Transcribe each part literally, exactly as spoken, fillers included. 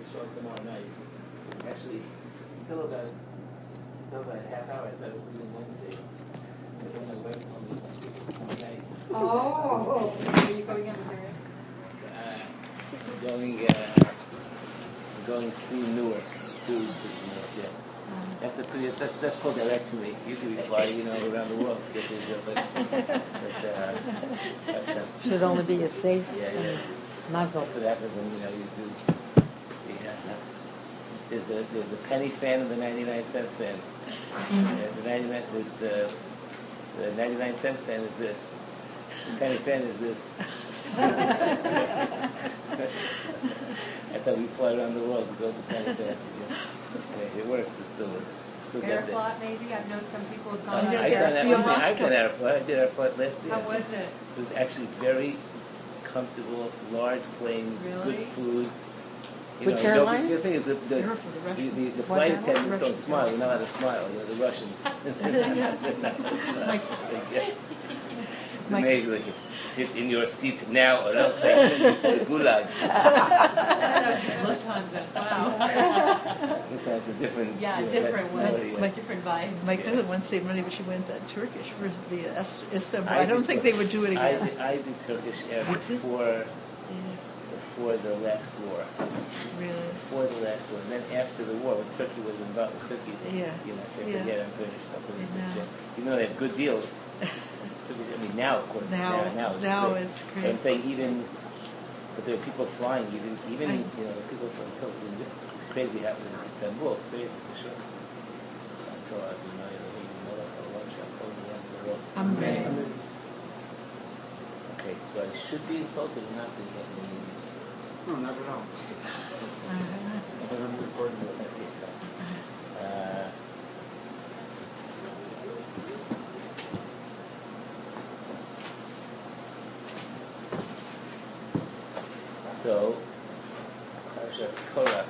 to start tomorrow night. Actually, until about until about a half hour, I thought it was leaving Wednesday. And then my wife told me it's night. Oh, are you going on the series? Uh, going, uh, going through Newark, through Newark, yeah. That's a pretty. That's that's called directionary. Usually we fly, you know, around the world. But, but, uh, that's, uh, should only be a safe yeah, yeah. muzzle. That's what happens when you know you do. Yeah. There's the there's the penny fan and the ninety-nine cents fan. Mm-hmm. Yeah, the ninety-nine the the ninety-nine cents fan is this. The penny fan is this. I thought we fly around the world to go to the penny fan. Yeah. Yeah, it works. It still works. It still Aeroflot, there. maybe? I know some people have gone uh, out. I've done Aeroflot. I did Aeroflot last year. How was it? It was actually very comfortable, large planes, really? Good food. You Which know, airline? The thing is, the, the, the, the, the flight attendants don't smile. You're not allowed to smile. You know, the Russians. It's amazing. Like, sit in your seat now or else I send you to the gulag. That was just Lufthansa. Wow. That's a different, yeah, you know, different one, totally, yeah. my, different vibe. My cousin yeah. once saved money, but she went to Turkish for the Istanbul. I, I don't think Turkish. They would do it again. I did, I did Turkish Air before, yeah. before the last war. Really? Before the last war, and then after the war, when Turkey was involved, Turkey's, yeah. you know, said, yeah, yeah I'm British stuff. Yeah. You know, they have good deals. I mean, now of course, now now, now, it's, now great. it's great. But I'm saying even, but there are people flying, even even I, you know, people from Turkey. This. Crazy happened in Istanbul, it's crazy for sure. Until I've been not even eating more for a long time, over around the world. Amen. Amen. Okay, so I should be insulted or not be insulted? No, not at all. Because I'm recording with that tape. Uh, so, Parshas Korach.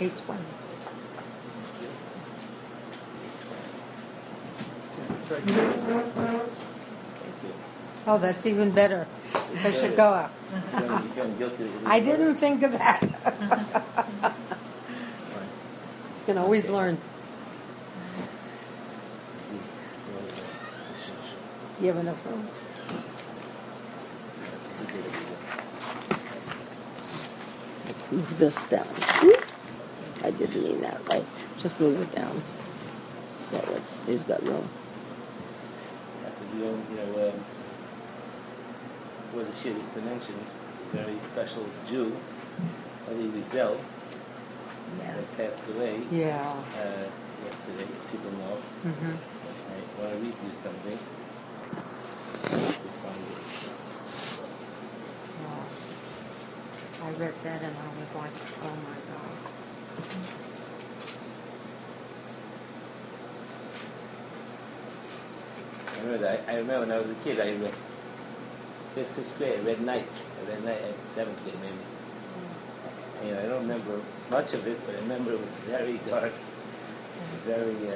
eight twenty. Thank you. Oh, that's even better. I should go up. I didn't think of that. You can always learn. You have enough room? Let's move this down. Oops. I didn't mean that right. Just move it down. So it's he's got room. Yeah, because you don't, you know, um, for the Shiris to mention, a very special Jew, Elie Wiesel, yes. that passed away yeah. uh, yesterday, if people know. Mm-hmm. I want to read you something. Wow. I read that and I was like, oh my God. I remember, that. I remember when I was a kid, I read fifth, sixth grade, I read night, I read night at seventh grade maybe. And, you know, I don't remember much of it, but I remember it was very dark, it was very, uh,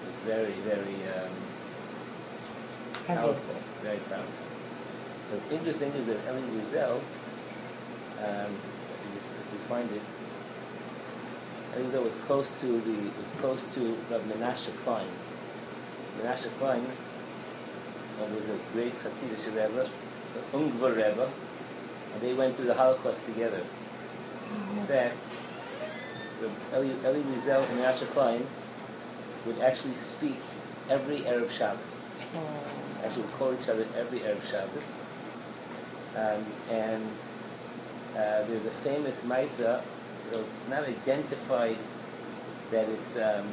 it was very, very um, powerful, very powerful. What's interesting is that Elie Wiesel, um, if you find it, I think that was close to the was close to Rabbi Asher Klein. Asher Klein was a great Hasidic Rebbe, Ungvar Rebbe, and they went through the Holocaust together. In fact, Elie Wiesel and Asher Klein would actually speak every Erev Shabbos. Actually, would call each other every Erev Shabbos, um, and. Uh, there's a famous Maisa, though it's not identified that it's, um,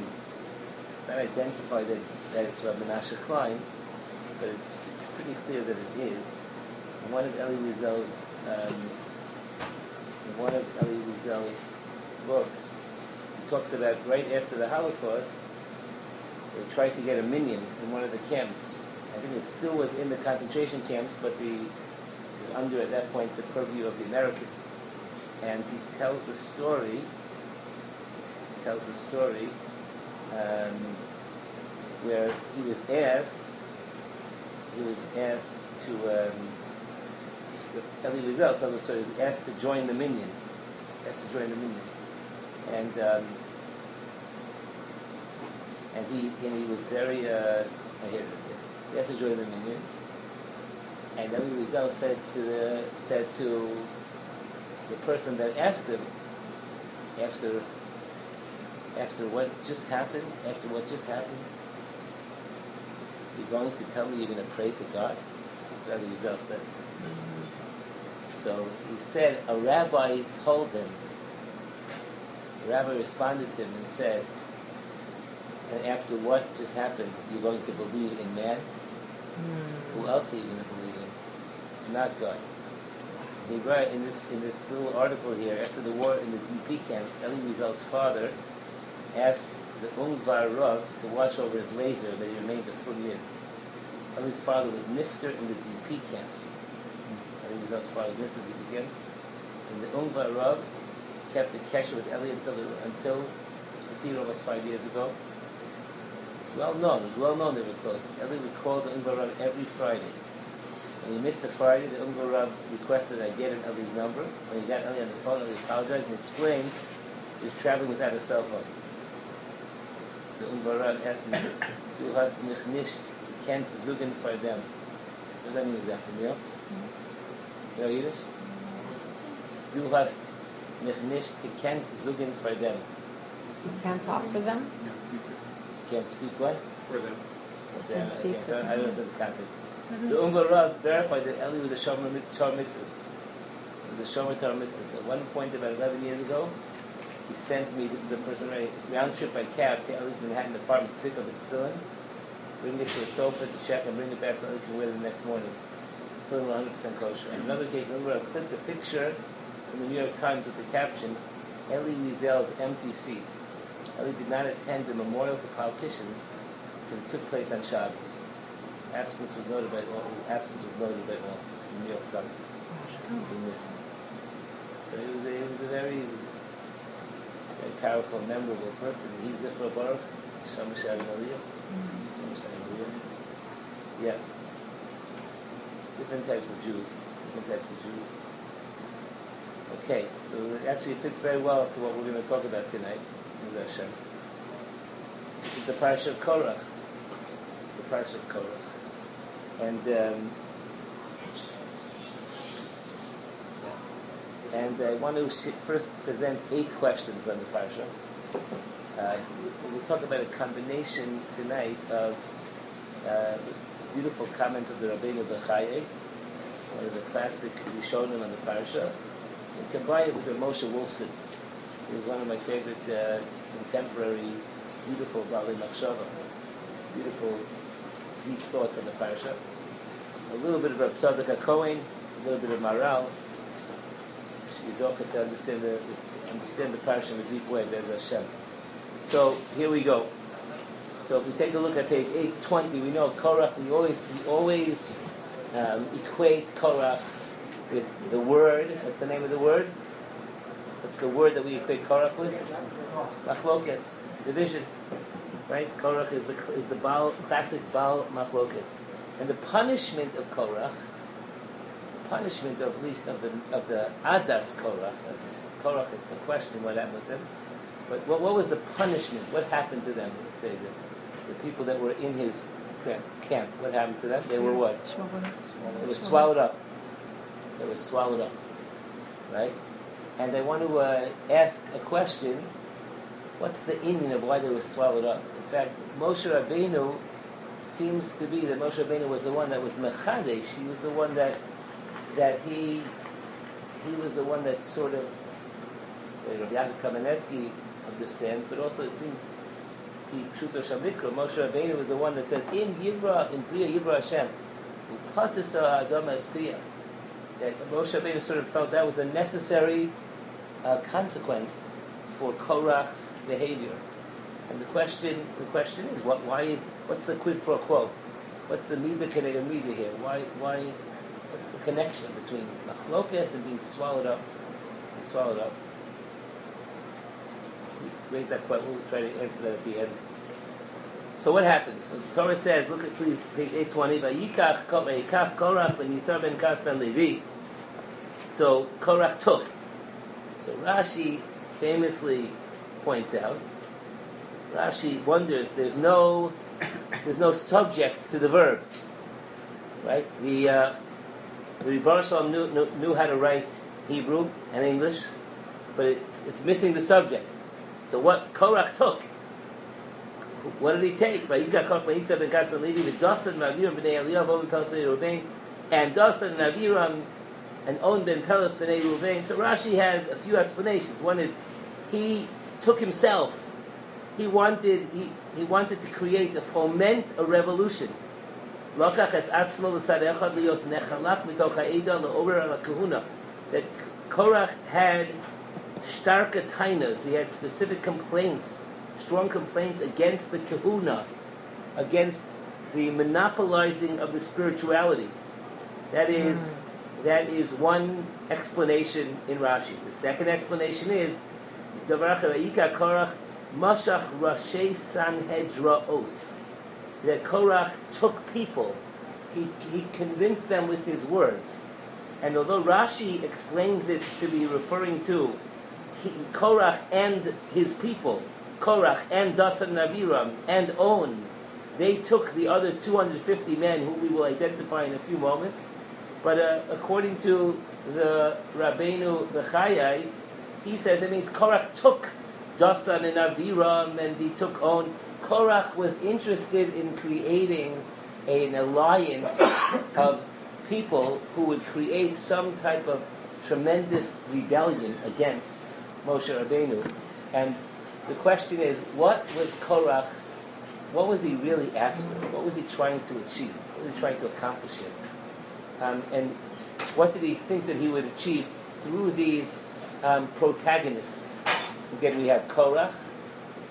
it's not identified that it's, that it's Rabbi Asher Klein, but it's, it's pretty clear that it is. And one of Elie Wiesel's, um, one of Elie Wiesel's books, he talks about right after the Holocaust, they tried to get a minion in one of the camps. I think it still was in the concentration camps, but the under at that point the purview of the Americans, and he tells the story. He tells the story um, where he was asked. He was asked to um, Elie Wiesel tells us, so he asked to join the minion. He asked to join the minion. And um, and he and he was very, uh, here it is, yeah. He asked to join the minion. And Elie Wiesel said to the, said to the person that asked him, after after what just happened, after what just happened, you're going to tell me you're going to pray to God? That's what Arizal said. So he said, a rabbi told him, the rabbi responded to him and said, and after what just happened, you're going to believe in man? Mm. Who else are you going to believe in? Not God. He wrote in this in this little article here, after the war in the D P camps, Elie Wiesel's father asked the Ungvar Rebbe to watch over his laser, but he remained a full yid. Elie's father was nifter in the D P camps. Elie Wiesel's father was nifter in the D P camps. And the Ungvar Rebbe kept the kesher with Elie until the, until the theater almost five years ago. Well known, it was well known they were close. Elie would call the Ungvar Rebbe every Friday. When he missed the Friday, the Ungvar Rebbe requested I get him Elie's number. When he got Elie on the phone, Elie apologized and explained he was traveling without a cell phone. The Ungvar Rebbe asked him, "Du hast mich nicht gekannt, zugen vor dem." What does that mean exactly? You know? You know Yiddish? Du hast mich nicht gekannt, zugen vor dem. You can't talk for them? No, you can't speak what? For them. For them. I, can't, I don't know the context. The Ungvar Rebbe verified that Elie was a Shomer Tarmitzis. The Shomer Tarmitzis. At one point, about eleven years ago, he sent me, this is the person right, round trip by cab to Elie's Manhattan apartment to pick up his tefillin, bring it to a sofa to check, and bring it back so Elie can wear it the next morning. Tefillin were one hundred percent kosher. On another occasion, Ungvar Rebbe clipped a picture in the New York Times with the caption, "Elie Wiesel's empty seat." Elie did not attend the memorial for politicians that took place on Shabbos. Absence was noted by all. Absence was noted by all. It's the New York Times. He missed. So he was a, he was a very, very powerful, memorable person. He's a Baruch. Shem Shalom Aliyah. Yeah. Different types of Jews. Different types of Jews. Okay. So it actually fits very well to what we're going to talk about tonight. It's the Parshas of Korach. It's the Parshas of Korach. And um, and I want to sh- first present eight questions on the parsha. Uh, we'll talk about a combination tonight of uh, beautiful comments of the Rabbeinu Bachya, one of the classic Rishonim on the parsha, and combine it with the Moshe Wolfson, who is one of my favorite uh, contemporary, beautiful Balei Machshava, beautiful. Deep thoughts on the parsha. A little bit of Rav Tzadka Cohen, a little bit of Maral. She's often to understand the understand the parsha in a deep way. There's Hashem. So here we go. So if we take a look at page eight twenty, we know Korach. We always we always um, equate Korach with the word. What's the name of the word? What's the word that we equate Korach with? Machlokes, division. Right? Korach is the is the Baal, classic Baal Machlokas, and the punishment of Korach, punishment of, at least of the of the Adas Korach. It's, Korach, it's a question what happened with them, but what what was the punishment? What happened to them? Let's say the, the people that were in his camp. What happened to them? They were what? Swallowed up. They were swallowed up. They were swallowed up. Right? And I want to uh, ask a question. What's the inyan of why they were swallowed up? In fact, Moshe Rabbeinu seems to be that Moshe Rabbeinu was the one that was mechadesh. He was the one that that he he was the one that sort of Rabbi Yehudah Kamenetsky understands, but also it seems he pshuto shamikra. Moshe Rabbeinu was the one that said in Yivra in Priya Yivra Hashem upatisa Adam as Priya. That Moshe Rabbeinu sort of felt that was a necessary uh, consequence for Korach's behavior. And the question the question is, what why what's the quid pro quo? What's the mida kinega mida here? Why why what's the connection between machlokes and being swallowed up and swallowed up? We raise that question, we'll try to answer that at the end. So what happens? So the Torah says, look at please page eight twenty, Vayikach Korach ben Yisar ben Kas ben Levi. So Korach took. So Rashi famously points out, Rashi wonders, there's no there's no subject to the verb, right? The uh, the Rebbe Shalom knew, knew, knew how to write Hebrew and English, but it's, it's missing the subject. So what Korach took? What did he take? And Dasan and Aviram and On ben Pelet b'nei Ruvain. So Rashi has a few explanations. One is he took himself. He wanted he, he wanted to create a foment a revolution. That Korach had starke tainas. He had specific complaints, strong complaints against the kahuna, against the monopolizing of the spirituality. That is, mm. that is one explanation in Rashi. The second explanation is, that Korach took people. He, he convinced them with his words. And although Rashi explains it to be referring to he, Korach and his people, Korach and Dasan Aviram and On, they took the other two hundred fifty men who we will identify in a few moments. But uh, according to the Rabbeinu Bachya, he says it means Korach took Dasan and Aviram and he took On. Korach was interested in creating an alliance of people who would create some type of tremendous rebellion against Moshe Rabbeinu. And the question is, what was Korach, what was he really after? What was he trying to achieve? What was he trying to accomplish here? Um, and what did he think that he would achieve through these um, protagonists? Again, we have Korach,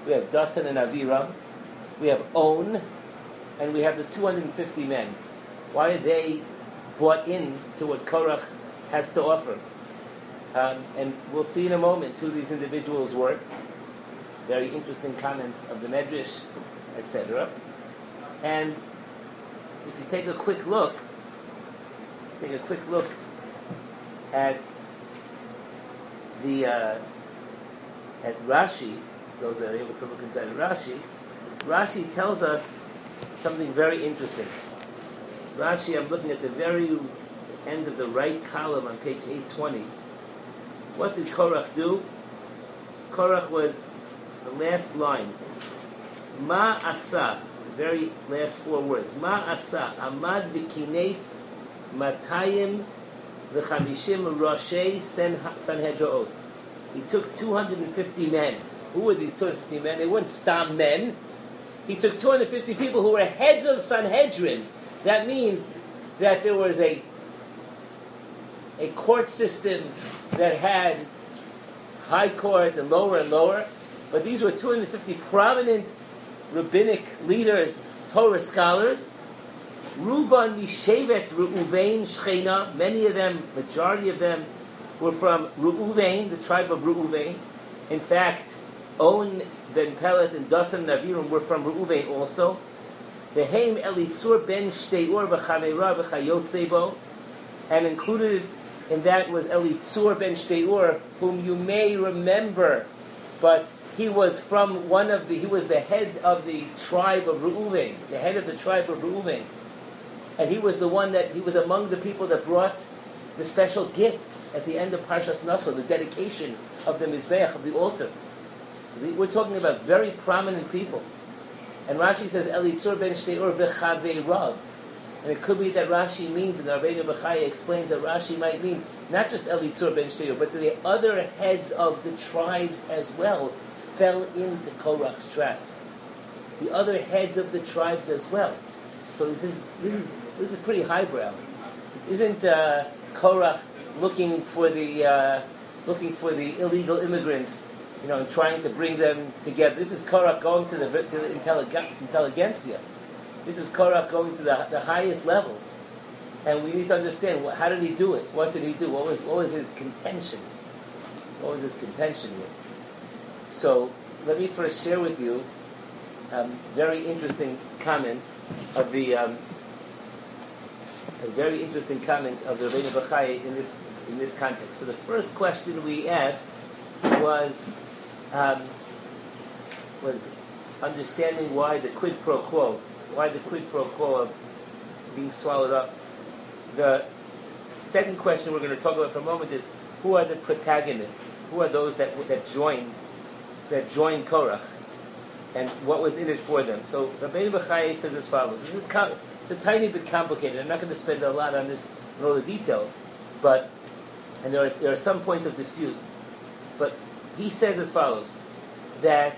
we have Dasan and Aviram, we have On, and we have the two hundred fifty men. Why are they bought in to what Korach has to offer? Um, and we'll see in a moment who these individuals were. Very interesting comments of the Medrash, et cetera. And if you take a quick look, take a quick look at the uh, at Rashi. Those that are able to look inside of Rashi, Rashi tells us something very interesting. Rashi, I'm looking at the very end of the right column on page eight twenty. What did Korach do? Korach was the last line. Ma asa, the very last four words. Ma asa, amad v'kines matayim v'chamishim roshei sanhedroot. He took two hundred fifty men. Who were these two hundred fifty men? They weren't stam men. He took two hundred fifty people who were heads of Sanhedrin. That means that there was a a court system that had high court and lower and lower. But these were two hundred fifty prominent rabbinic leaders, Torah scholars. Ruban Mishevet Reuven Shechina. Many of them, majority of them, were from Reuven, the tribe of Reuven. In fact, On ben Pelet and Dasan and Aviram were from Reuven also. Vehem Elitzur ben Shedeur v'chameira v'chayotzebo, and included in that was Elitzur ben Shedeur, whom you may remember, but he was from one of the he was the head of the tribe of Reuven, the head of the tribe of Reuven, and he was the one that he was among the people that brought the special gifts at the end of Parshas Naso, the dedication of the Mizbeach, of the altar. We're talking about very prominent people. And Rashi says, Elitzur ben Shedeur v'chaveirav. And it could be that Rashi means, and Rabbeinu Bachya explains that Rashi might mean, not just Elitzur ben Shedeur, but the other heads of the tribes as well fell into Korach's trap. The other heads of the tribes as well. So this is, this is, this is pretty highbrow. This isn't uh, Korach looking for the uh, looking for the illegal immigrants, you know, and trying to bring them together. This is Korach going to the, to the intellig- intelligentsia. This is Korach going to the, the highest levels. And we need to understand, what, how did he do it? What did he do? What was, what was his contention? What was his contention here? So, let me first share with you a um, very interesting comment of the, um, a very interesting comment of the Rabbeinu Bachya in this in this context. So the first question we asked was um, was understanding why the quid pro quo, why the quid pro quo of being swallowed up. The second question we're going to talk about for a moment is who are the protagonists? Who are those that that joined that joined Korach, and what was in it for them? So Rabbeinu Bachya says as follows. This is com- it's a tiny bit complicated. I'm not going to spend a lot on this and all the details, but and there are, there are some points of dispute. But he says as follows, that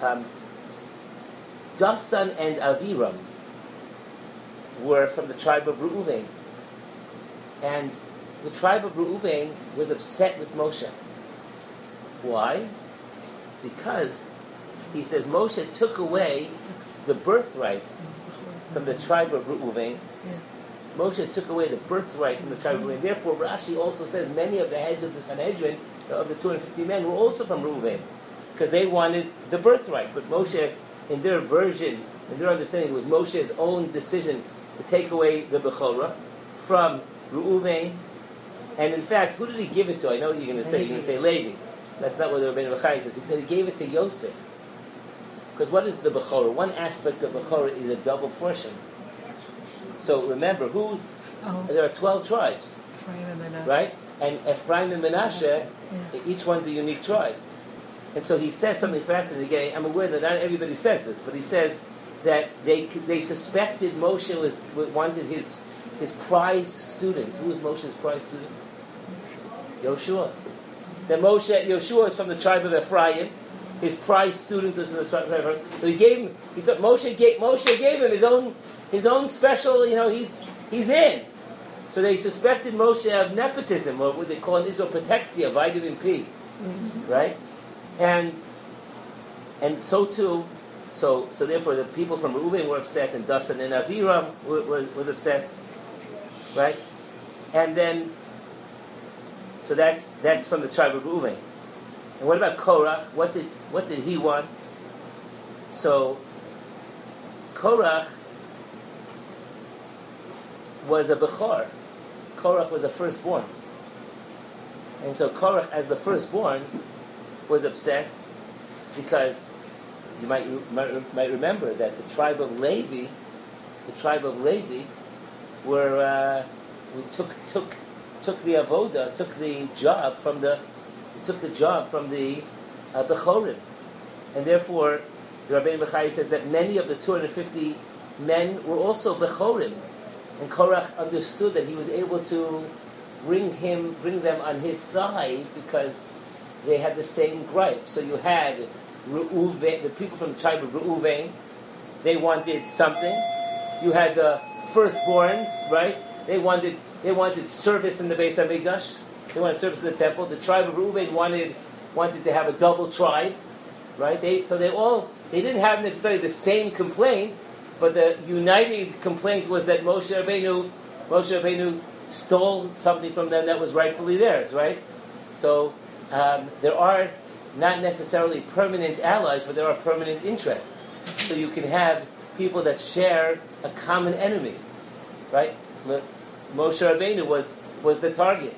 um, Dasan and Aviram were from the tribe of Reuven, and the tribe of Reuven was upset with Moshe. Why? Because he says Moshe took away the birthright from the tribe of Reuven. Yeah. Moshe took away the birthright from the tribe of Reuven. Therefore, Rashi also says many of the heads of the Sanhedrin, of the two hundred fifty men, were also from Reuven, because they wanted the birthright. But Moshe, in their version, in their understanding, it was Moshe's own decision to take away the Bechorah from Reuven. And in fact, who did he give it to? I know what you're going to say. You're going to say Levi. That's not what the Rabbeinu Bachya says. He said he gave it to Yosef. Because what is the Bechorah? One aspect of Bechorah is a double portion. So remember, who? Oh. There are twelve tribes, and right? And Ephraim and Menashe, yeah. Each one's a unique tribe. And so he says something fascinating. Again, I'm aware that not everybody says this, but he says that they they suspected Moshe was wanted his his prize student. Who was Moshe's prize student? Yoshua. That Moshe Yoshua is from the tribe of Ephraim. His prize student was from the tribe of Ephraim. So he gave him. He thought Moshe gave Moshe gave him his own. His own special, you know, he's he's in. So they suspected Moshe of nepotism, or what they call in Israel protexia, vitamin P, mm-hmm. right? And and so too, so so therefore the people from Reuven were upset, and Dasan and Aviram was, was, was upset, right? And then, so that's that's from the tribe of Reuven. And what about Korach? What did what did he want? So Korach was a Bechor. Korach was a firstborn. And so Korach, as the firstborn, was upset because you might, might, might remember that the tribe of Levi, the tribe of Levi, were uh, we took took took the avoda, took the job from the took the job from the uh, Bechorim, and therefore the Rabbeinu Bachya says that many of the two hundred fifty men were also Bechorim. And Korach understood that he was able to bring him, bring them on his side because they had the same gripe. So you had Reuven, the people from the tribe of Reuven, they wanted something. You had the firstborns, right? They wanted they wanted service in the Beis Hamikdash. They wanted service in the temple. The tribe of Reuven wanted wanted to have a double tribe, right? They so they all they didn't have necessarily the same complaint. But the united complaint was that Moshe Rabbeinu, Moshe Rabbeinu stole something from them that was rightfully theirs, right? So um, there are not necessarily permanent allies, but there are permanent interests. So you can have people that share a common enemy, right? Moshe Rabbeinu was was the target.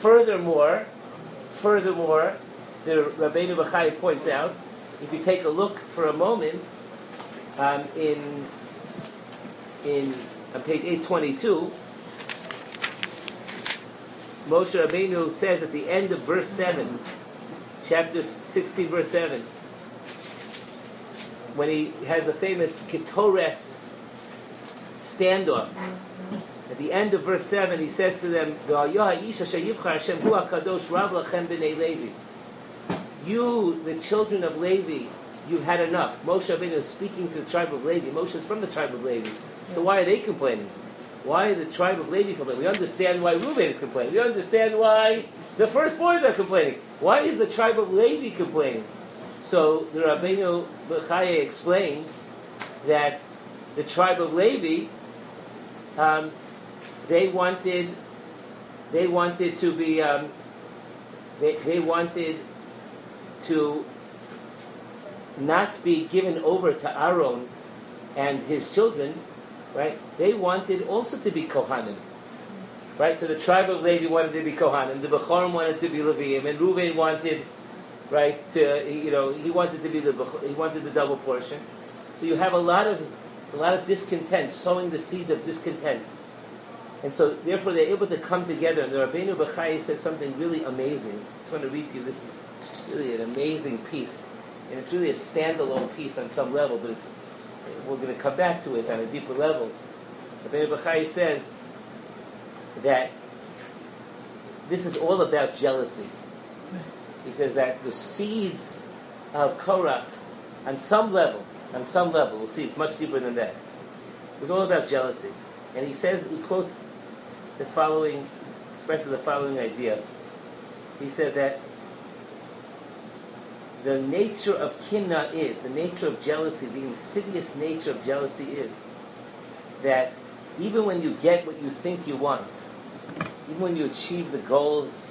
Furthermore, furthermore, the Rabbeinu Bachya points out, if you take a look for a moment. Um, in in on page eight twenty-two, Moshe Rabbeinu says at the end of verse seven, chapter sixteen, verse seven, when he has a famous Ketores standoff. At the end of verse seven, he says to them, "You, the children of Levi, you've had enough." Moshe Rabbeinu is speaking to the tribe of Levi. Moshe is from the tribe of Levi. So why are they complaining? Why are the tribe of Levi complaining? We understand why Reuven is complaining. We understand why the firstborns are complaining. Why is the tribe of Levi complaining? So the Rabbeinu Bachya explains that the tribe of Levi, um, they wanted, they wanted to be, um, they they wanted to. not be given over to Aaron and his children, right? They wanted also to be Kohanim. right? So the tribe of Levi wanted to be Kohanim, the Bechorim wanted to be Leviim, and Reuven wanted, right? To you know, he wanted to be the he wanted the double portion. So you have a lot of a lot of discontent, sowing the seeds of discontent, and so therefore they're able to come together. And the Rabbeinu Bachya said something really amazing. I just want to read to you. This is really an amazing piece, and it's really a standalone piece on some level, but it's, we're going to come back to it on a deeper level. Rabbeinu Bachya says that this is all about jealousy. He says that the seeds of Korach, on some level, on some level, we'll see, it's much deeper than that. It's all about jealousy. And he says, he quotes the following, expresses the following idea. He said that the nature of kinna is, the nature of jealousy, the insidious nature of jealousy is that even when you get what you think you want, even when you achieve the goals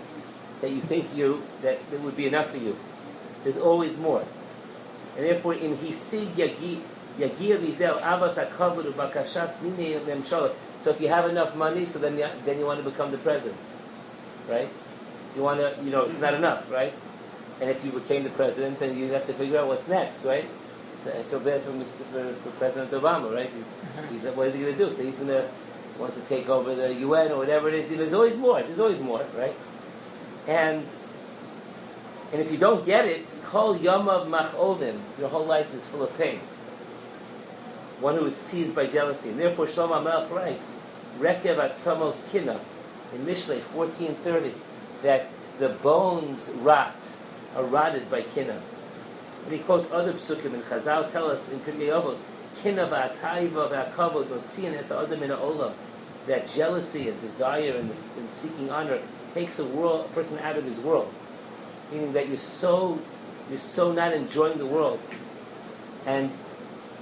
that you think you that it would be enough for you, there's always more. And therefore, in Hisig Yagi Yagia Vizel Avas Akavur Bakashas Mine Memshalach. So if you have enough money, so then you, then you want to become the president, right? You want to, you know, it's not enough, right? And if you became the president, then you have to figure out what's next, right? So I feel bad for Mister For, for President Obama, right? He's, he's what is he going to do? So he's going to wants to take over the U N or whatever it is. There's always more. There's always more, right? And and if you don't get it, call Yamav Machovim. Your whole life is full of pain. One who is seized by jealousy. And therefore, Shlomo HaMelech writes, Rekev Atzamos Kinna, in Mishlei fourteen thirty, that the bones rot, are rotted by Kinna. And he quotes other psukim, and Chazal tell us in Pirkei Avos, Kinna v'ataiva v'akavod v'tzian es ha'odem min ha'olam, that jealousy and desire and, and seeking honor takes a, world, a person out of his world. Meaning that you're so, you're so not enjoying the world. And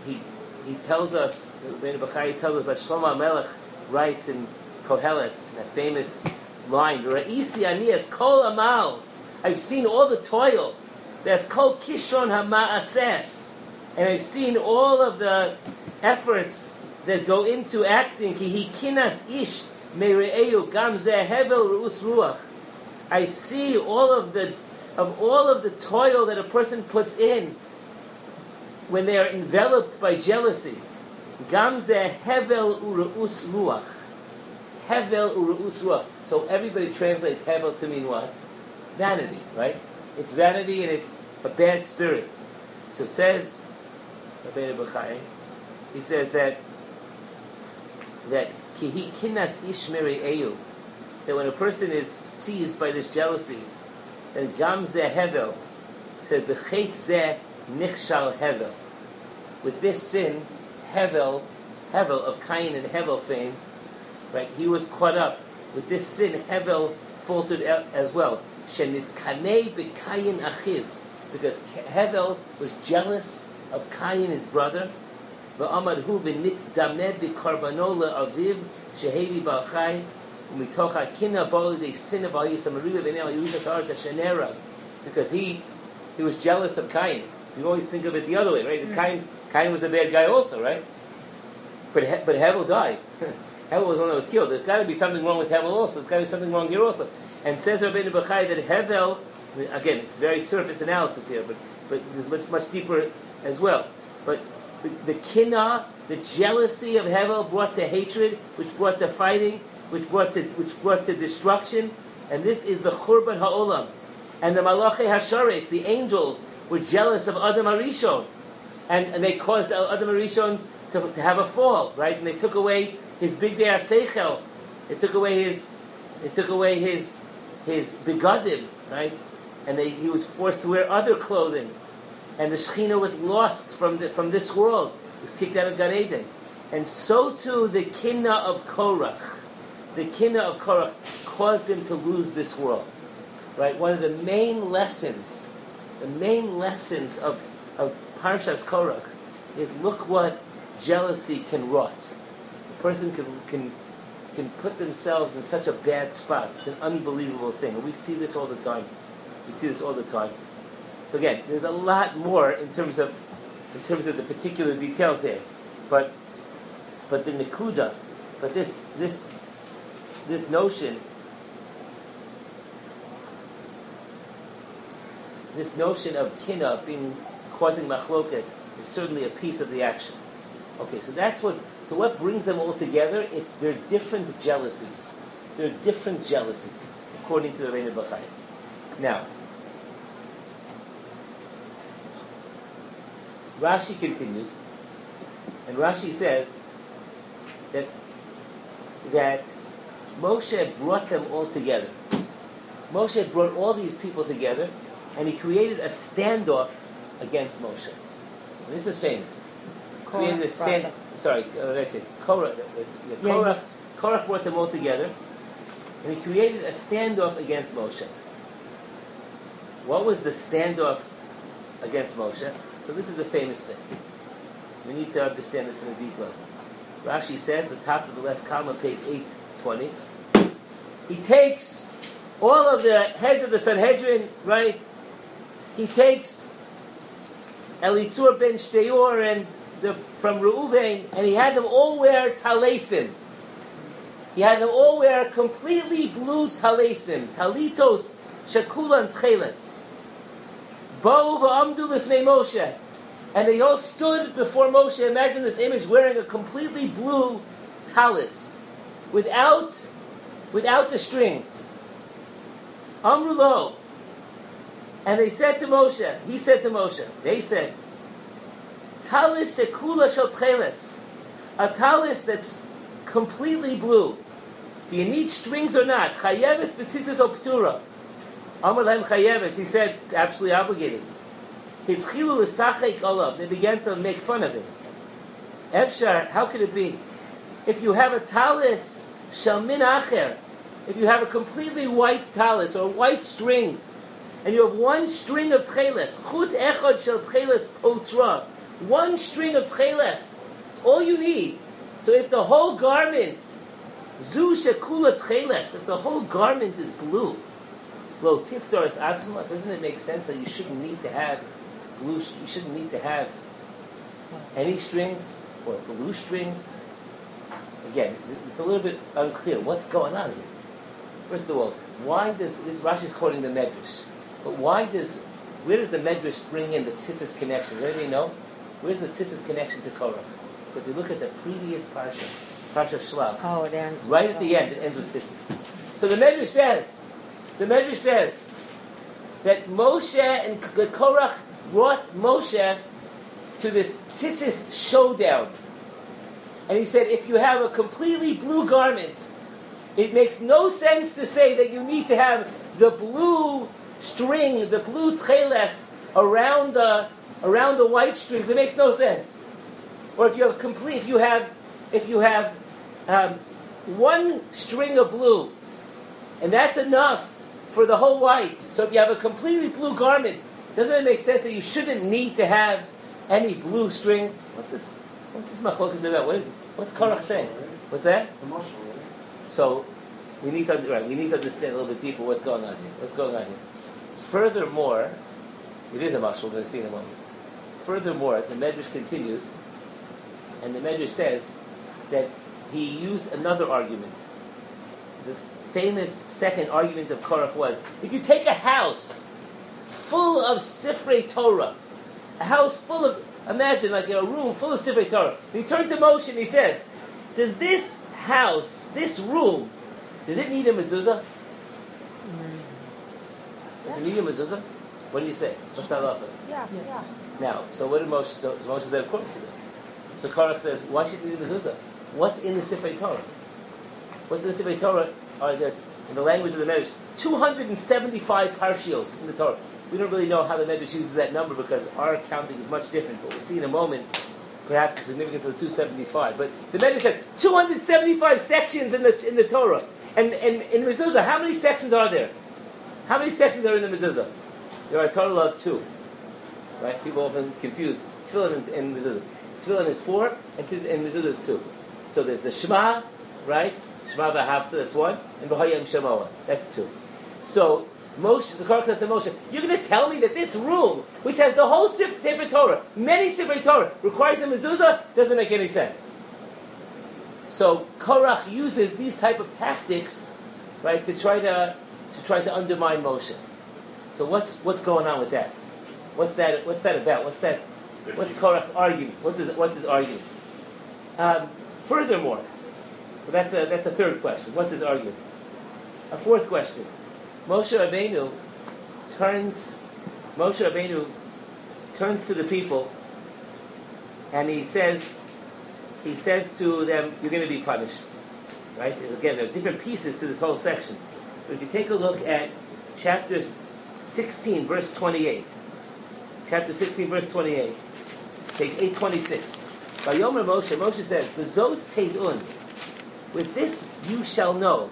he He tells us, Rabbeinu Bachya tells us, but Shlomo HaMelech writes in Koheles, that famous line, Ra'isi ani es kol amal, I've seen all the toil, there's kol kishron hama'aseh, and I've seen all of the efforts that go into acting, ki hi kinas ish me're'eyu gam zeh hevel ru'us ruach. I see all of the, of all of the toil that a person puts in, when they are enveloped by jealousy, gamze hevel ureus ruach, hevel ureus ruach. So everybody translates hevel to mean what? Vanity, right? It's vanity and it's a bad spirit. So says Rabbeinu Bachya, he says that that kihi kinas ishmeri eyu, that when a person is seized by this jealousy, then gamze hevel, he says b'cheit zeh Nichshal Hevel. With this sin, Hevel, Hevel of Cain and Hevel fame, right? He was caught up. With this sin, Hevel faltered as well. Shenitkanei b'Cain achiv, because Hevel was jealous of Cain his brother. V'amadhu v'nitdamed b'Karbano le'aviv shehevi b'alchai u'mitoch ha'kina b'olidei sin b'alchai samariva v'nei ha'yushat ha'aret ha'shenera, because he he was jealous of Cain. You always think of it the other way, right? Mm-hmm. Cain, Cain was a bad guy also, right? But he, but Hevel died. Hevel was the one that was killed. There's got to be something wrong with Hevel also. There's got to be something wrong here also. And says Rabbeinu Bachya that Hevel, again, it's very surface analysis here, but but there's much much deeper as well. But the, the kinah, the jealousy of Hevel brought to hatred, which brought to fighting, which brought to which brought to destruction. And this is the Churban Ha'olam, and the Malachei Hashares, the angels, were jealous of Adam HaRishon, and, and they caused Adam HaRishon to, to have a fall, right? And they took away his Bigdei HaSeichel, they took away his, they took away his, his Begadim, right? And they, he was forced to wear other clothing, and the Shekhinah was lost from the, from this world. It was kicked out of Gan Eden, and so too the Kinna of Korach, the Kinna of Korach caused him to lose this world, right? One of the main lessons. The main lessons of, of Parshas Korach is look what jealousy can wrought. A person can, can, can put themselves in such a bad spot. It's an unbelievable thing. And we see this all the time. We see this all the time. So again, there's a lot more in terms of in terms of the particular details here. But but the Nikuda, but this this this notion, this notion of kinah being causing machlokas is certainly a piece of the action. Okay, so that's what. So what brings them all together? It's their different jealousies. Their different jealousies, according to the Rabbeinu Bachya. Now, Rashi continues, and Rashi says that that Moshe brought them all together. Moshe brought all these people together, and he created a standoff against Moshe. And this is famous. Korach a stand, sorry, uh, what did I say? Korach, yeah, Korach, Korach brought them all together, and he created a standoff against Moshe. What was the standoff against Moshe? So this is the famous thing. We need to understand this in a deep level. Rashi says, the top of the left column, page eight twenty. He takes all of the heads of the Sanhedrin, right? He takes Elitzur ben Shedeur and the, from Reuven, and he had them all wear talesim. He had them all wear completely blue talesim, talitos, shakulan tchelas. Ba'u va'amdu lifnei Moshe. And they all stood before Moshe. Imagine this image, wearing a completely blue talis, without, without the strings. Amru lo. And they said to Moshe, he said to Moshe, they said, talis sekula shel tcheles, a talis that's completely blue. Do you need strings or not? Chayeves b'tzitzis optura. Amar lahem chayeves. He said, it's absolutely obligated. They began to make fun of him. Efshar, how could it be? If you have a talis, shalmin acher, if you have a completely white talis or white strings, and you have one string of tcheles, chut echad shel tcheles potra, one string of tcheles, it's all you need. So if the whole garment, zu shekula tcheles, if the whole garment is blue, lo tiftar is atzma, doesn't it make sense that you shouldn't need to have blue, you shouldn't need to have any strings or blue strings? Again, it's a little bit unclear what's going on here. First of all, why does this Rashi is quoting the Medrash? But why does where does the Medrash bring in the Tzitzis connection? Does anybody know? Where's the Tzitzis connection to Korach? So if you look at the previous parsha, Parsha Shlav, oh, it ends right at the end, it ends with Tzitzis. So the Medrash says, the Medrash says that Moshe and the Korach brought Moshe to this tzitzis showdown. And he said, if you have a completely blue garment, it makes no sense to say that you need to have the blue string, the blue tcheles around the around the white strings. It makes no sense. Or if you have complete, if you have, if you have um, one string of blue, and that's enough for the whole white. So if you have a completely blue garment, doesn't it make sense that you shouldn't need to have any blue strings? What's this? What's this machlokas about? What is, what's Korach saying? What's that? It's emotional. So we need to right. We need to understand a little bit deeper what's going on here. What's going on here? Furthermore, it is emotional. We're going to see in a moment. Furthermore, the Medrash continues, and the Medrash says that he used another argument. The famous second argument of Korach was: if you take a house full of Sifrei Torah, a house full of, imagine like a room full of Sifrei Torah. And he turned to Moshe and he says, does this house, this room, does it need a mezuzah? Does it need a mezuzah? What do you say? What's that offer? Yeah, yeah. Now, so what did Moshe, so Moshe said, of course it does. So Korach says, why should it need a mezuzah? What's in the Sifrei Torah? What's in the Sifrei Torah? Are there, in the language of the Medrash, two hundred seventy-five parshios in the Torah. We don't really know how the Medrash uses that number because our counting is much different, but we'll see in a moment perhaps the significance of the two hundred seventy-five. But the Medrash says two hundred seventy-five sections in the in the Torah. And and in mezuzah, how many sections are there? How many sections are in the mezuzah? There are a total of two. Right? People often confuse tefillin and, and mezuzah. Tefillin is four, and, tiz, and mezuzah is two. So there's the Shema, right? Shema v'ahavta, that's one, and v'hayim shamoa, that's two. So Moshe, the Korach says to Moshe, you're going to tell me that this room, which has the whole Sifrei Torah, many Sifrei Torah, requires the mezuzah? Doesn't make any sense. So Korach uses these type of tactics, right, to try to to try to undermine Moshe. So what's what's going on with that? What's that? What's that about? What's that? What's Korach's argument? What is what's his argument? Um, furthermore, well, that's a that's a third question. What's his argument? A fourth question. Moshe Rabbeinu turns Moshe Rabbeinu turns to the people, and he says. He says to them, you're going to be punished. Right? Again, there are different pieces to this whole section. But if you take a look at chapter sixteen, verse twenty-eight. Chapter sixteen, verse twenty-eight. Page eight twenty-six. Vayomer Moshe, Moshe says, Bezos teidun. With this you shall know.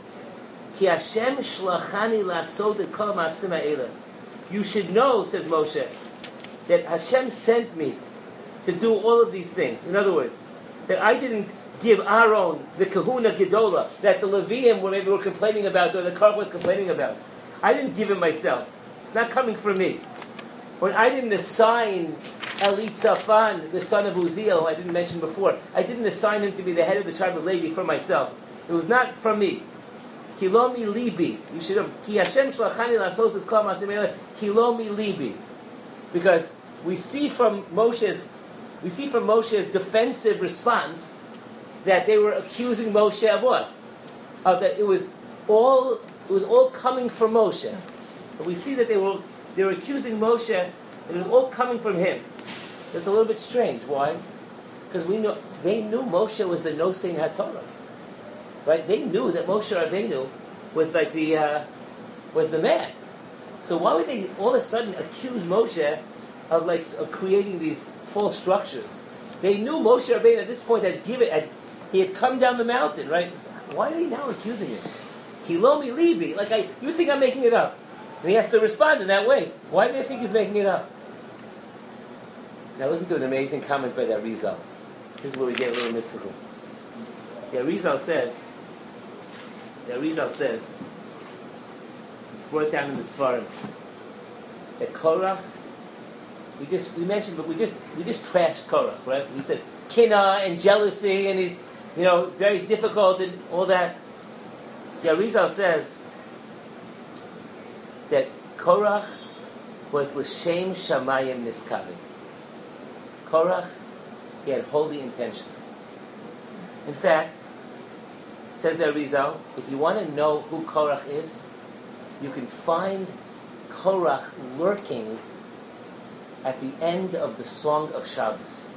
Ki Hashem shlachani la'asod kol ma'asim ha'ela. You should know, says Moshe, that Hashem sent me to do all of these things. In other words, that I didn't give Aaron the kahuna gedola that the Levium were maybe were complaining about or the Korach was complaining about. I didn't give it myself. It's not coming from me. When I didn't assign Elitzaphan, the son of Uziel, who I didn't mention before, I didn't assign him to be the head of the tribe of Levi for myself. It was not from me. Kilomi libi. You should have Ki Hashem shlachani lasos is kol ma'asim ha'ela Kilomi libi. Because we see from Moshe's We see from Moshe's defensive response that they were accusing Moshe of what? Of that it was all it was all coming from Moshe. But we see that they were they were accusing Moshe and it was all coming from him. That's a little bit strange. Why? Because we know they knew Moshe was the nosein haTorah, right? They knew that Moshe Rabbeinu was like the uh, was the man. So why would they all of a sudden accuse Moshe of like of creating these false structures? They knew Moshe Rabbeinu at this point had given, had, he had come down the mountain, right? Why are they now accusing him? Kilomi libi, like I, you think I'm making it up? And he has to respond in that way. Why do they think he's making it up? Now listen to an amazing comment by the Arizal. This is where we get a little mystical. The Arizal says, the Arizal says, it's brought down in the Svarim, that Korach. We just we mentioned, but we just we just trashed Korach, right? We said kinah and jealousy, and he's you know very difficult and all that. The Arizal says that Korach was l'shem shamayim niskavim. Korach, he had holy intentions. In fact, says the Arizal, if you want to know who Korach is, you can find Korach lurking at the end of the Song of Shabbos.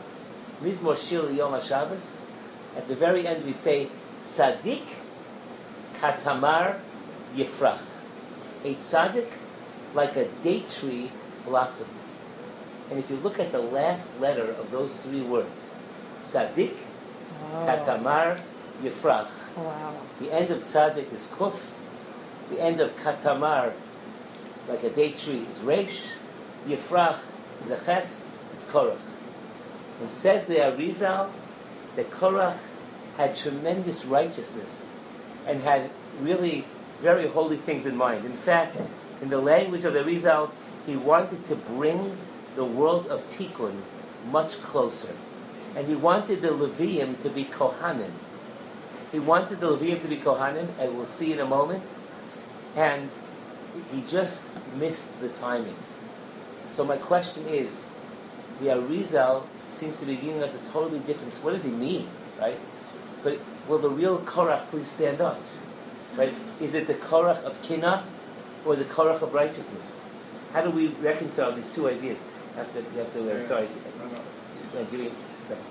Mizmor Shir Yom HaShabbos. At the very end we say, Tzadik katamar yifrach. A tzadik, like a date tree, blossoms. And if you look at the last letter of those three words, Tzadik wow. katamar yifrach. Wow. The end of tzadik is kuf. The end of katamar, like a date tree, is resh. Yifrach, the ches, it's Korach. And says the Arizal that Korach had tremendous righteousness and had really very holy things in mind. In fact, in the language of the Arizal, he wanted to bring the world of Tikkun much closer. And he wanted the Levium to be Kohanim. He wanted the Levium to be Kohanim, and we'll see in a moment. And he just missed the timing. So my question is, the Arizal seems to be giving us a totally different. What does he mean, right? But will the real Korach please stand up, right? Is it the Korach of Kinah or the Korach of righteousness? How do we reconcile these two ideas? You have to. You have to. I'm sorry. I'm giving a second.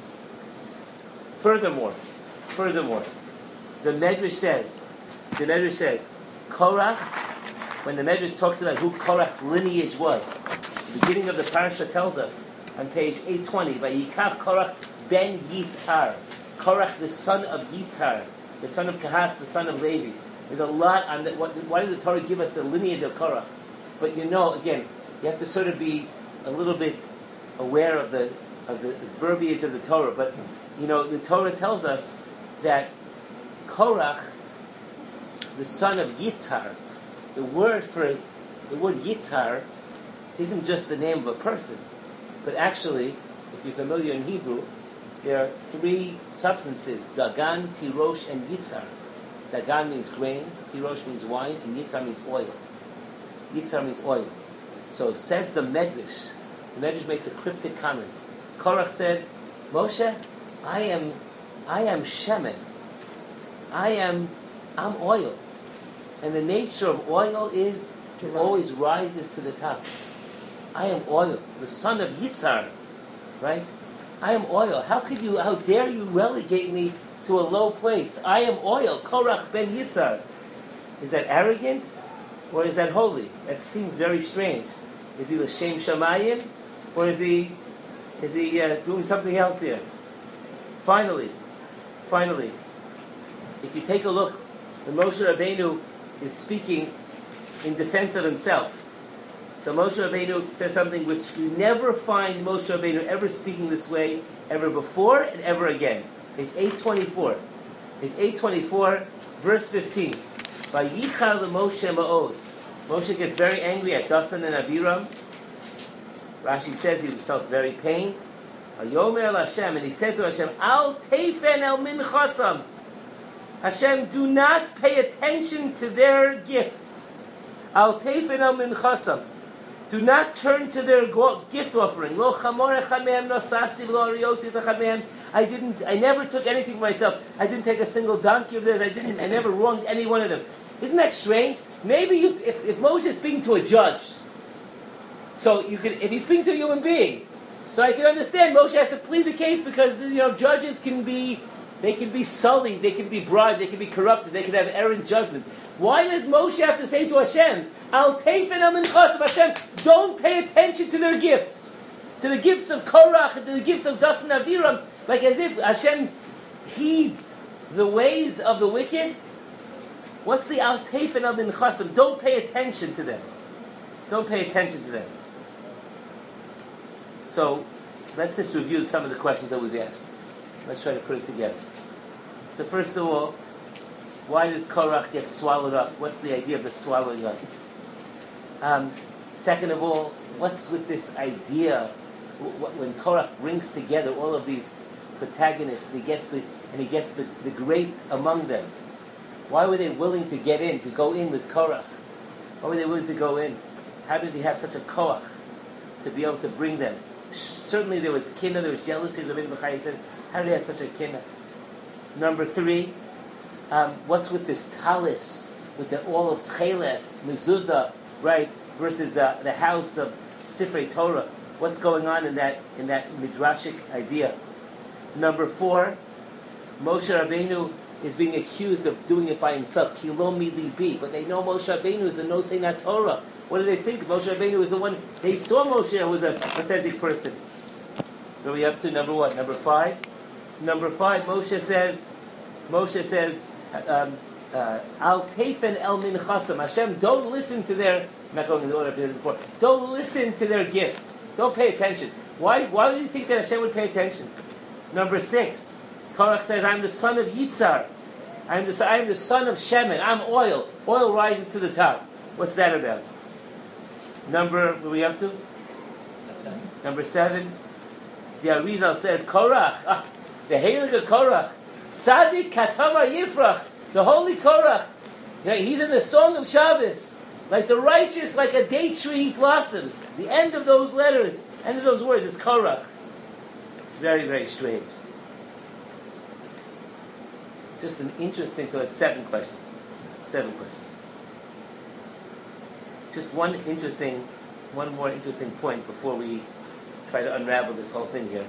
Furthermore, furthermore, the Medrash says. The Medrash says, Korach. When the Medrash talks about who Korach's lineage was. The beginning of the parasha tells us on page eight twenty, Vayikach Korach ben Yitzhar, Korach the son of Yitzhar, the son of Kahas, the son of Levi. There's a lot on that. Why does the Torah give us the lineage of Korach? But you know, again, you have to sort of be a little bit aware of the of the, the verbiage of the Torah. But you know, the Torah tells us that Korach, the son of Yitzhar, the word for the word Yitzhar. Isn't just the name of a person, but actually, if you're familiar in Hebrew, there are three substances, Dagan, Tirosh, and Yitzar. Dagan means grain, Tirosh means wine, and Yitzar means oil. Yitzar means oil. So says the Medrash, the Medrash makes a cryptic comment. Korach said, Moshe, I am, I am Shemen. I am, I'm oil. And the nature of oil is it always rises to the top. I am oil, the son of Yitzhar, right? I am oil. How could you, how dare you relegate me to a low place? I am oil, Korach ben Yitzhar. Is that arrogant or is that holy? That seems very strange. Is he l'shem shamayim or is he is he uh, doing something else here? Finally, finally, if you take a look, the Moshe Rabbeinu is speaking in defense of himself. So Moshe Rabbeinu says something which you never find Moshe Rabbeinu ever speaking this way, ever before and ever again. Page eight twenty-four. Page eight twenty-four, verse fifteen. Vayichar leMoshe ma'od. Moshe gets very angry at Dasan and Aviram. Rashi says he felt very pained. Vayomer Hashem, and he said to Hashem, Al teifen el min chasam. Hashem, do not pay attention to their gifts. Al teifen el min chasam. Do not turn to their gift offering. Lo chamor echamem, no sasi, lo ariosi echamem. I didn't. I never took anything for myself. I didn't take a single donkey of theirs. I didn't. I never wronged any one of them. Isn't that strange? Maybe you, if, if Moshe is speaking to a judge, so you could. If he's speaking to a human being, so I can understand Moshe has to plead the case because you know judges can be, they can be sullied, they can be bribed, they can be corrupted, they can have errant judgment. Why does Moshe have to say to Hashem, Al Teifen Min Chasam, Hashem, don't pay attention to their gifts, to the gifts of Korach, to the gifts of Dasan and Aviram, like as if Hashem heeds the ways of the wicked? What's the Al Teifen Min Chasam? Don't pay attention to them. Don't pay attention to them. So, let's just review some of the questions that we've asked. Let's try to put it together. So first of all, why does Korach get swallowed up? What's the idea of the swallowing up? Um, second of all, what's with this idea when Korach brings together all of these protagonists and he gets the, and he gets the, the great among them? Why were they willing to get in, to go in with Korach? Why were they willing to go in? How did he have such a koach to be able to bring them? Certainly there was kinna, there was jealousy, the Rabbeinu Bachya says, how do they have such a kinna? Number three, um, what's with this talis, with the all of Tcheles, mezuzah, right, versus uh, the house of Sifrei Torah? What's going on in that in that midrashic idea? Number four, Moshe Rabbeinu is being accused of doing it by himself. Kilo mi libi, but they know Moshe Rabbeinu is the nosei na Torah. What do they think? Moshe Rabbeinu was the one. They saw Moshe was an authentic person. What are we up to? Number one, number five. Number five, Moshe says, Moshe says, um, uh, Al Teifen El Min Chasam. Hashem, don't listen to their. I'm not going into the order I did before. Don't listen to their gifts. Don't pay attention. Why? Why do you think that Hashem would pay attention? Number six, Korach says, "I'm the son of Yitzhar. I'm the I'm the son of Shemin. I'm oil. Oil rises to the top." What's that about? Number. What are we up to? Seven. Number seven. The Arizal says, "Korach." Ah, the Heilige Korach, Tzadik Katamar Yifrach, the Holy Korach. He's in the Song of Shabbos, like the righteous, like a day tree blossoms. The end of those letters, end of those words is Korach. Very, very strange. Just an interesting. So it's seven questions. Seven questions. Just one interesting, one more interesting point before we try to unravel this whole thing here.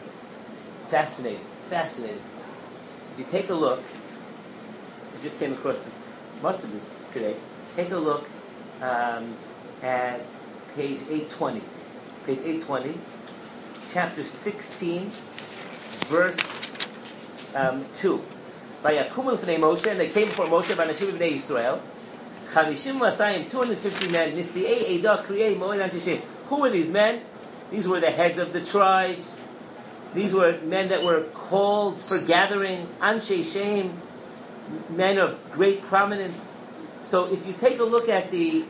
Fascinating. Fascinating. If you take a look, I just came across this much of this today. Take a look um, at page eight twenty. Page eight twenty, chapter sixteen, verse um, two. By Yakumu Fnei Moshe, and they came before Moshe, by Nashim Bnei Yisrael. Chamishim Masayim, two hundred fifty men, Nisi'ei Eidah Kriyei Moed Antishim. Who were these men? These were the heads of the tribes. These were men that were called for gathering, Anshe Shem, men of great prominence. So if you take a look at the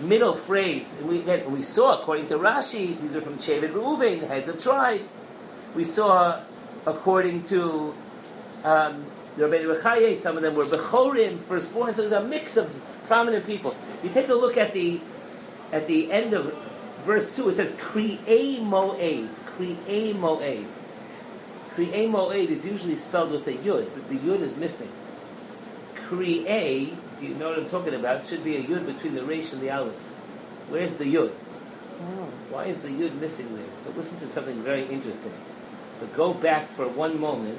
middle phrase, and we, and we saw, according to Rashi, these are from Shevet Reuven, heads of tribe. We saw according to um, the Rabbeinu Bachya. Some of them were Bechorim, firstborn. So there's a mix of prominent people. You take a look at the at the end of verse two. It says Kri'ei Mo'ed. Kri'ei Mo'ed. Kri'ei Mo'ed is usually spelled with a Yud, but the Yud is missing. Kri'ei, if you know what I'm talking about, should be a Yud between the Reish and the Aleph. Where's the Yud? Oh. Why is the Yud missing there? So listen to something very interesting. But go back for one moment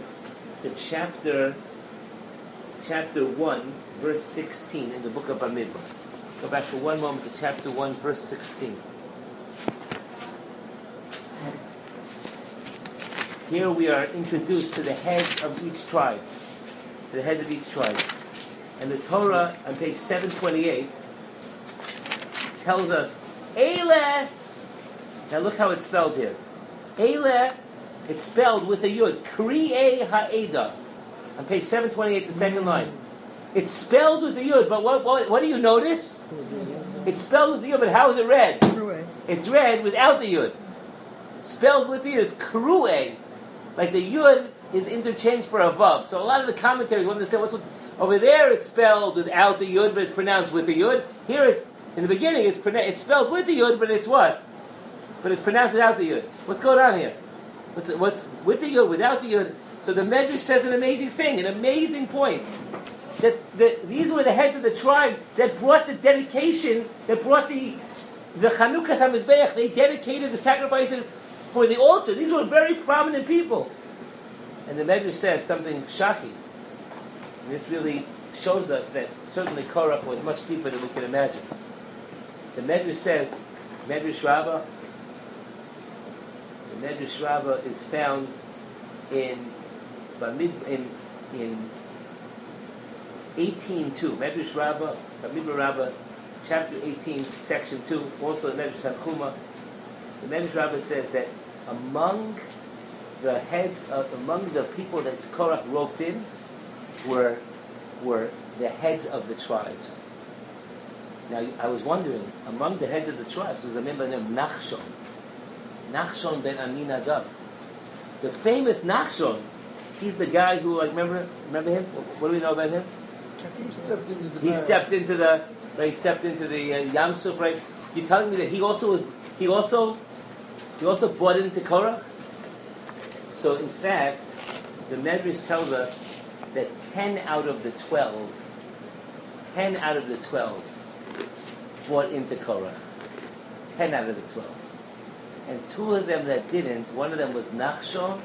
to chapter chapter one, verse sixteen in the book of Bamidbar. Go back for one moment to chapter one, verse sixteen. Here we are introduced to the head of each tribe. To the head of each tribe. And the Torah on page seven twenty-eight tells us Eile. Now look how it's spelled here. Eile, it's spelled with a Yud. Kri'ei Ha'eda. On page seven twenty-eight, the second line. It's spelled with a Yud, but what, what, what do you notice? It's spelled with a Yud, but how is it read? It's read without the Yud. It's spelled with the Yud. It's Kru'ei. Like the Yud is interchanged for a Vav. So a lot of the commentaries want to say, what's with, over there it's spelled without the Yud, but it's pronounced with the Yud. Here it's, in the beginning, it's, pronou- it's spelled with the Yud, but it's what? But it's pronounced without the Yud. What's going on here? What's, what's with the Yud, without the Yud? So the Medrash says an amazing thing, an amazing point. That, that these were the heads of the tribe that brought the dedication, that brought the the Chanukah HaMizbeach. They dedicated the sacrifices for the altar. These were very prominent people. And the Medrash says something shocking. And this really shows us that certainly Korach was much deeper than we can imagine. The Medrash says, Medrash Rabbah, the Medrash Rabbah is found in in, in eighteen two. Medrash Rabbah, Bamidbar Rabbah, chapter eighteen, section two, also in Medrash Tanchuma. The Medrash Rabbah says that among the heads of, among the people that Korach roped in were, were the heads of the tribes. Now, I was wondering, among the heads of the tribes was a member named Nachshon. Nachshon ben Aminadav. The famous Nachshon, he's the guy who, like, remember, remember him? What do we know about him? He stepped into the... He stepped into the, right, he stepped into the uh, Yam Suf, right? You're telling me that he also, he also, he also bought into Korach? So, in fact, the Medrash tells us that ten out of the twelve, ten out of the twelve, bought into Korach. ten out of the twelve. And two of them that didn't, one of them was Nachshon,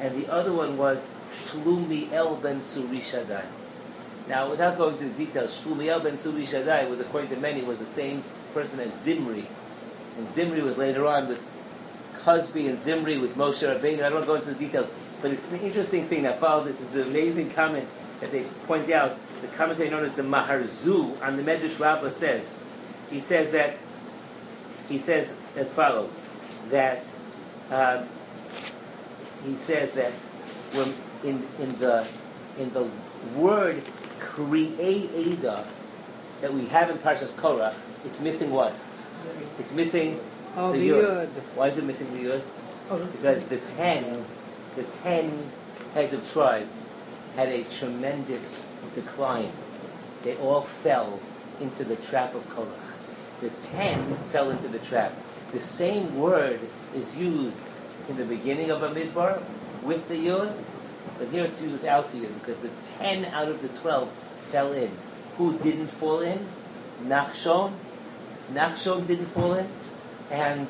and the other one was Shelumiel ben Zurishaddai. Now, without going into the details, Shelumiel ben Zurishaddai was, according to many, was the same person as Zimri. And Zimri was later on with Cosby and Zimri with Moshe Rabbeinu. I don't go into the details, but it's an interesting thing that followed this. It's an amazing comment that they point out. The commentary known as the Maharzu on the Medrash Rabbah says, he says that, he says as follows, that um, he says that when in in the in the word Kri'ei that we have in Parshas Korach, it's missing what? It's missing oh, the, the Yud. Yud. Why is it missing the Yud? Oh, because the ten, the ten heads of tribe had a tremendous decline. They all fell into the trap of Korach. The ten fell into the trap. The same word is used in the beginning of a midbar with the Yud, but here it's used without the Yud, because the ten out of the twelve fell in. Who didn't fall in? Nachshon. Nachshon didn't fall in, and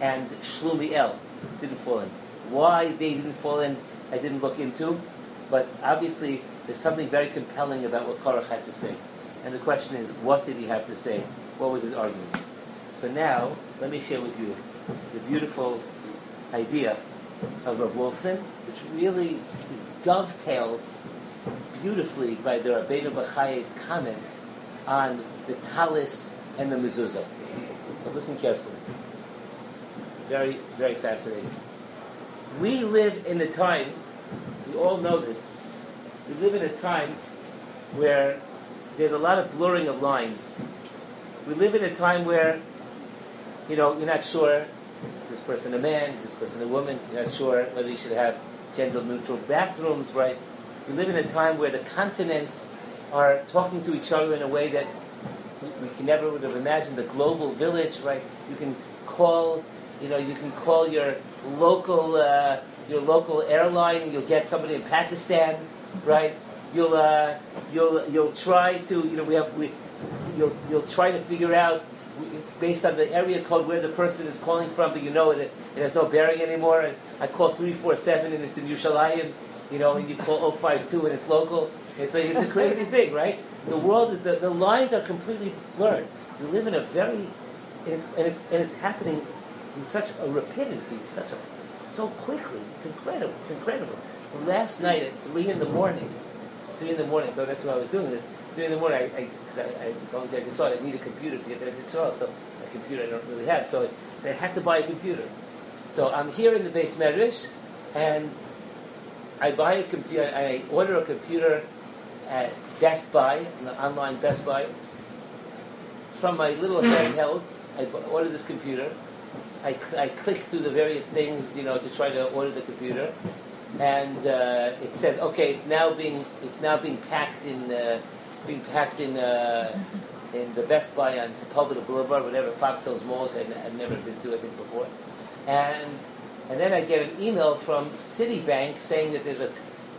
and Shlumiel didn't fall in. Why they didn't fall in, I didn't look into, but obviously there's something very compelling about what Korach had to say. And the question is, what did he have to say? What was his argument? So now, let me share with you the beautiful idea of Rav Wolfson, which really is dovetailed beautifully by the Rabbeinu Bachya's comment on the talis and the mezuzah. So listen carefully. Very, very fascinating. We live in a time, we all know this, we live in a time where there's a lot of blurring of lines. We live in a time where, you know, you're not sure, is this person a man, is this person a woman? You're not sure whether you should have gender-neutral bathrooms, right? We live in a time where the continents are talking to each other in a way that we, we can never would have imagined. The global village, right? You can call, you know, you can call your local, uh, your local airline, and you'll get somebody in Pakistan, right? You'll, uh, you'll, you'll try to, you know, we have, we, you'll, you'll try to figure out based on the area code where the person is calling from, but you know it, it has no bearing anymore. And I call three four seven and it's in Yerushalayim, you know, and you call oh five two and it's local. And so it's a crazy thing, right? The world is, the, the lines are completely blurred. We live in a very, and it's, and it's, and it's happening in such a rapidity, such a, so quickly. It's incredible, it's incredible. Last night at three in the morning, three in the morning, though that's why I was doing this, in the morning, I, because I, I, I going there to Israel, I need a computer to get there to Israel, so a computer I don't really have, so I, so I have to buy a computer. So I'm here in the Beis Medrash, and I buy a computer. I order a computer at Best Buy, the online Best Buy. From my little handheld, I order this computer. I, I click through the various things, you know, to try to order the computer, and uh, it says, okay, it's now being it's now being packed in. Uh, being packed in uh, in the Best Buy on Sepulveda Boulevard, whatever, Fox Hills Malls, and I've never been to, I think, before. And and then I get an email from Citibank saying that there's a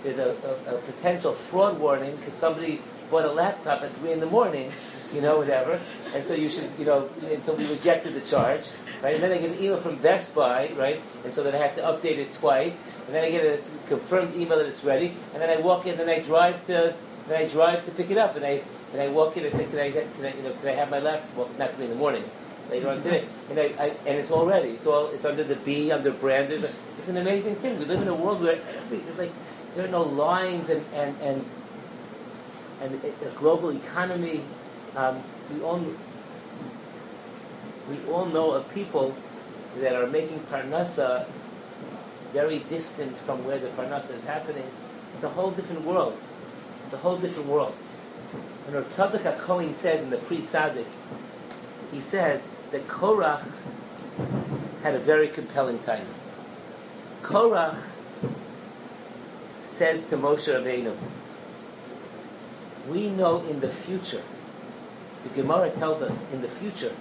there's a, a, a potential fraud warning because somebody bought a laptop at three in the morning, you know, whatever. And so you should, you know, and so we rejected the charge, right? And then I get an email from Best Buy, right? And so then I have to update it twice. And then I get a confirmed email that it's ready. And then I walk in and I drive to. And I drive to pick it up, and I and I walk in and say, "Can I get? Can I, you know? Can I have my laptop?" Well, not three in the morning, later on today. And I, I and it's all ready. It's all it's under the B, under branded. It's an amazing thing. We live in a world where every, like there are no lines, and and and, and a global economy. Um, we all we all know of people that are making parnasa very distant from where the parnasa is happening. It's a whole different world. It's a whole different world. And Rav Tzadka Cohen says in the Pri Tzaddik, he says that Korach had a very compelling time. Korach says to Moshe Rabbeinu, we know in the future, the Gemara tells us in the future,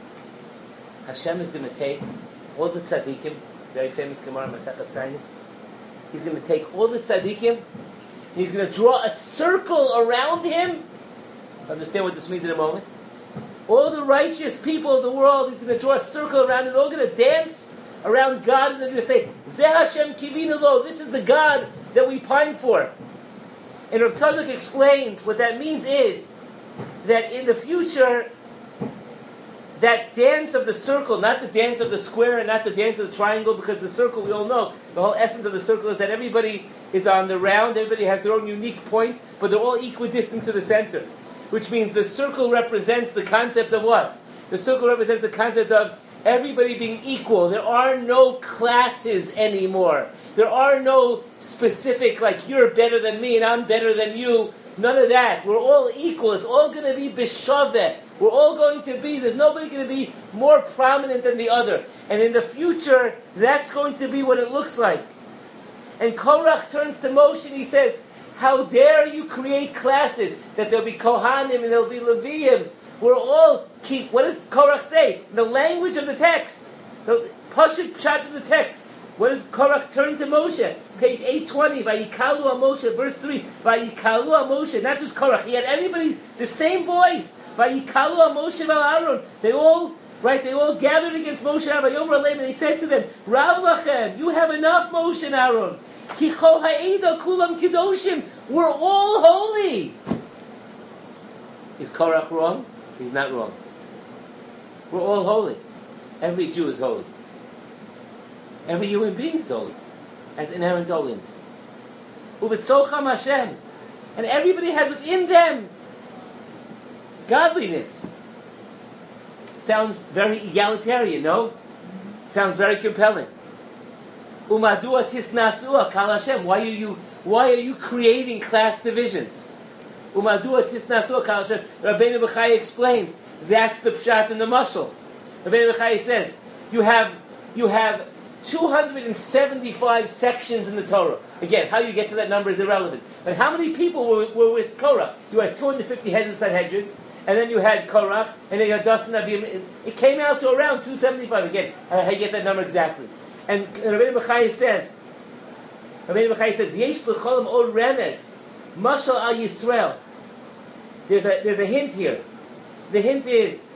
Hashem is going to take all the tzaddikim, very famous Gemara, Masechas Tainus, he's going to take all the tzaddikim. He's going to draw a circle around him. Understand what this means in a moment. All the righteous people of the world, he's going to draw a circle around and they're all going to dance around God and they're going to say, Zeh Hashem Kivinu Lo, this is the God that we pine for. And Rav Tzadok explained what that means is that in the future, that dance of the circle, not the dance of the square and not the dance of the triangle, because the circle, we all know, the whole essence of the circle is that everybody is on the round, everybody has their own unique point, but they're all equidistant to the center. Which means the circle represents the concept of what? The circle represents the concept of everybody being equal. There are no classes anymore. There are no specific, like, you're better than me and I'm better than you. None of that. We're all equal. It's all going to be b'shaveh. We're all going to be, there's nobody going to be more prominent than the other. And in the future, that's going to be what it looks like. And Korach turns to Moshe and he says, how dare you create classes, that there'll be Kohanim and there'll be Leviim. We're all, keep, what does Korach say? The language of the text, the Pashut Pshat of the text. What does Korach turn to Moshe? Page eight twenty, Vayikalu HaMoshe, verse three, Vayikalu HaMoshe, not just Korach, he had everybody, the same voice. Vayikalu HaMoshe v'Aaron. They all, right, they all gathered against Moshe and Aaron, and they said to them, Rav Lachem, you have enough, Moshe and Aaron. Ki chol ha'eda kulam kedoshim. We're all holy. Is Korach wrong? He's not wrong. We're all holy. Every Jew is holy. Every human being is holy. That's inherent holiness. U'b'socham Hashem. And everybody has within them godliness. Sounds very egalitarian, no? Sounds very compelling. Umadua tisnasua kal Hashem. Why are you why are you creating class divisions? Umadua tisnasua kal Hashem. Rabbeinu Bachya explains that's the pshat and the mashal. Rabbeinu Bachya says you have you have two hundred seventy-five sections in the Torah. Again, how you get to that number is irrelevant. But how many people were, were with Korach? You had two hundred fifty heads in Sanhedrin, and then you had Korach, and then you had Dasan, Aviram. It came out to around two hundred seventy-five. Again, how you get that number exactly. And Rabbeinu Bachya says, Rabbeinu Bachya says, Yesh b'cholam o remes, mashal al Yisrael. There's a, there's a hint here. The hint is,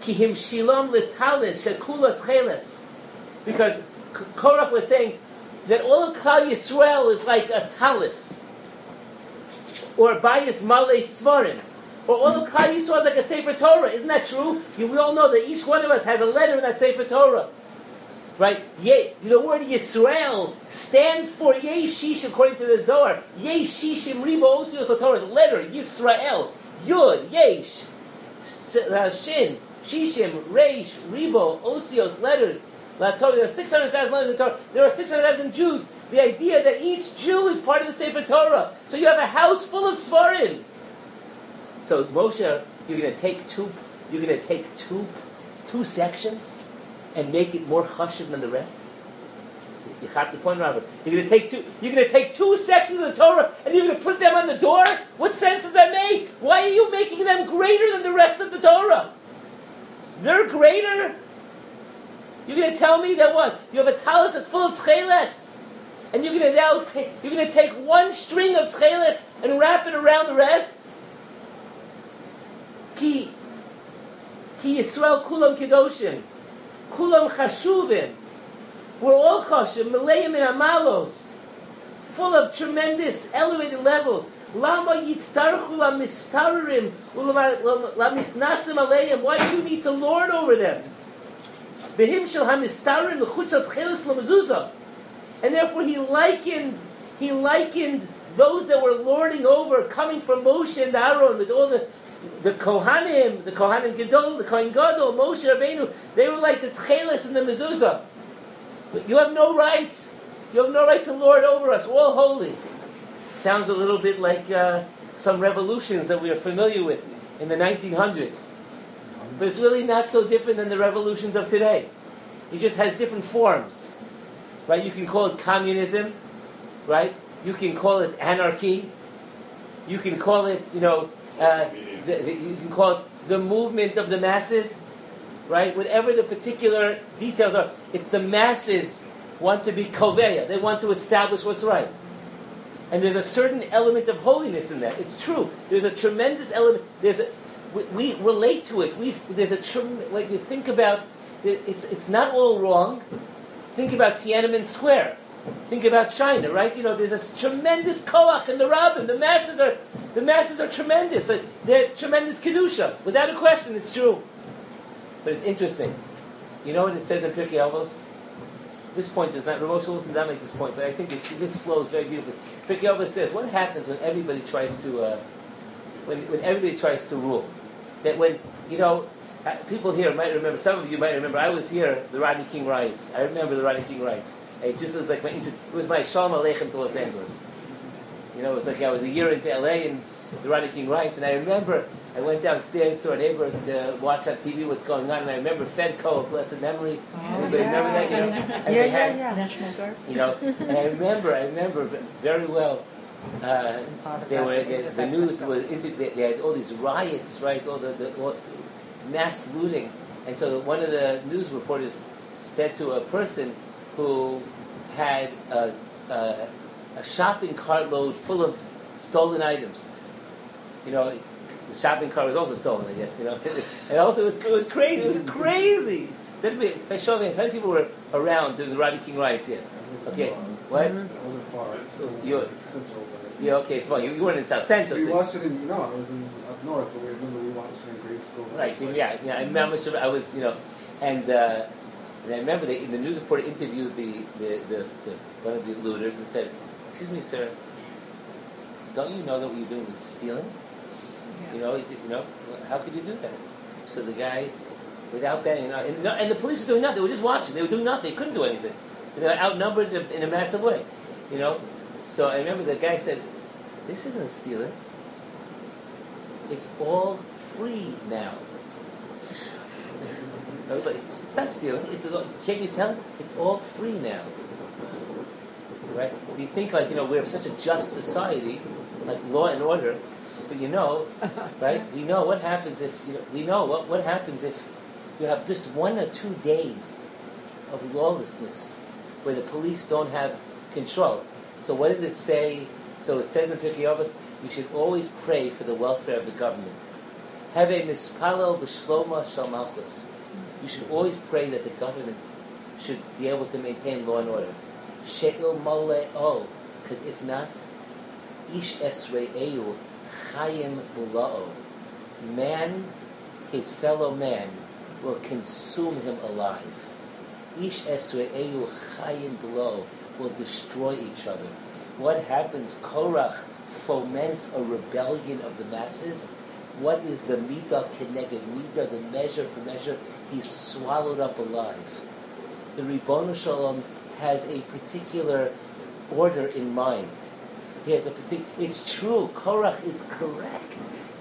Ki him shilam l'talis, shekula tcheles. Because Korach was saying that all of Klal Yisrael is like a talis, or bayis malei svarim, or all of Klal Yisrael is like a Sefer Torah. Isn't that true? We all know that each one of us has a letter in that Sefer Torah, right? Ye, the word Yisrael stands for Yeshish according to the Zohar. Yeshishim riba osios Torah. The letter Yisrael, Yud, Yesh, Shin, Shishim, Reish, Ribo, Osios, letters. There are six hundred thousand letters in Torah. There are six hundred thousand Jews. The idea that each Jew is part of the Sefer Torah. So you have a house full of Svarim. So Moshe, you're going to take two. You're going to take two, two sections, and make it more chashiv than the rest. You got the point, Robert. You're going to take two. You're going to take two sections of the Torah, and you're going to put them on the door. What sense does that make? Why are you making them greater than the rest of the Torah? They're greater. You're going to tell me that what? You have a talis that's full of tcheles, and you're going to now t- you're going to take one string of tcheles and wrap it around the rest. Ki, ki Yisrael kulam kedoshim, kulam chashuvim. We're all chashim, meleim and amalos, full of tremendous elevated levels. Lama yitztarchu lamistarim ulamisnasim aleim. Why do you need to lord over them? And therefore he likened he likened those that were lording over, coming from Moshe and Aaron, with all the the Kohanim, the Kohanim Gadol, the Kohen Gadol, Moshe Rabbeinu. They were like the tcheles and the mezuzah. But you have no right. You have no right to lord over us. We're all holy. Sounds a little bit like uh, some revolutions that we are familiar with in the nineteen hundreds. But it's really not so different than the revolutions of today. It just has different forms, right? You can call it communism, right? You can call it anarchy. You can call it, you know, uh, the, the, you can call it the movement of the masses, right? Whatever the particular details are, it's the masses want to be koveya. They want to establish what's right. And there's a certain element of holiness in that. It's true. There's a tremendous element. There's a We, we relate to it. We there's a trim, like you think about. It's it's not all wrong. Think about Tiananmen Square. Think about China, right? You know, there's a tremendous koach in the Rabban. The masses are the masses are tremendous. They're tremendous kedusha, without a question. It's true. But it's interesting. You know what it says in Pirkei Avos? This point does not. Moshe Wolfson does not make this point, but I think it this flows very beautifully. Pirkei Avos says, "What happens when everybody tries to uh, when when everybody tries to rule?" That when, you know, people here might remember, some of you might remember, I was here, the Rodney King riots. I remember the Rodney King riots. It just was like my, it was my Shalom Aleichem to Los Angeles. You know, it was like I was a year into L A and the Rodney King riots, and I remember I went downstairs to our neighbor to watch on T V what's going on, and I remember FedCo, blessed memory. Oh, Anybody yeah. remember that? You know, and yeah, had, yeah, yeah. National Guard. You know, and I remember, I remember very well. Uh, they were they, the news was inter- they, they had all these riots, right? All the, the all mass looting, and so one of the news reporters said to a person who had a, a, a shopping cart load full of stolen items. You know, the shopping cart was also stolen, I guess. You know, and also it was it was crazy. It was crazy. How many people were around during the Rodney King riots here? Okay, what? It wasn't far. You. Yeah, okay, fine. You, you weren't in South Central. We watched it in, no, I was in up north, but we remember we watched it in grade school. Right, so yeah, yeah, I remember, I was, you know, and, uh, and I remember they, the news reporter interviewed the, the, the, the one of the looters and said, "Excuse me, sir, don't you know that what you're doing is stealing? Yeah. You know, is it, you know, how could you do that?" So the guy, without betting, you know, and, and the police were doing nothing, they were just watching, they were doing nothing, they couldn't do anything. They were outnumbered in a massive way, you know. So I remember the guy said, "This isn't stealing. It's all free now." Everybody, it's not stealing. It's all, can't you tell? It's all free now, right? We think like you know we're such a just society, like law and order, but you know, right? We know what happens if you know. We know what what happens if you have just one or two days of lawlessness where the police don't have control. So what does it say? So it says in Pirkei Avos, we should always pray for the welfare of the government. Have a mispalo b'shloma shalmalchus. You should always pray that the government should be able to maintain law and order. She'il male'ol, because if not, ish esre'eu chayim ula'o. Man, his fellow man, will consume him alive. Ish esre'eu chayim ula'o, will destroy each other. What happens? Korach foments a rebellion of the masses. What is the midah keneged midah, the measure for measure? He's swallowed up alive. The Ribono Shalom has a particular order in mind. He has a particular. It's true. Korach is correct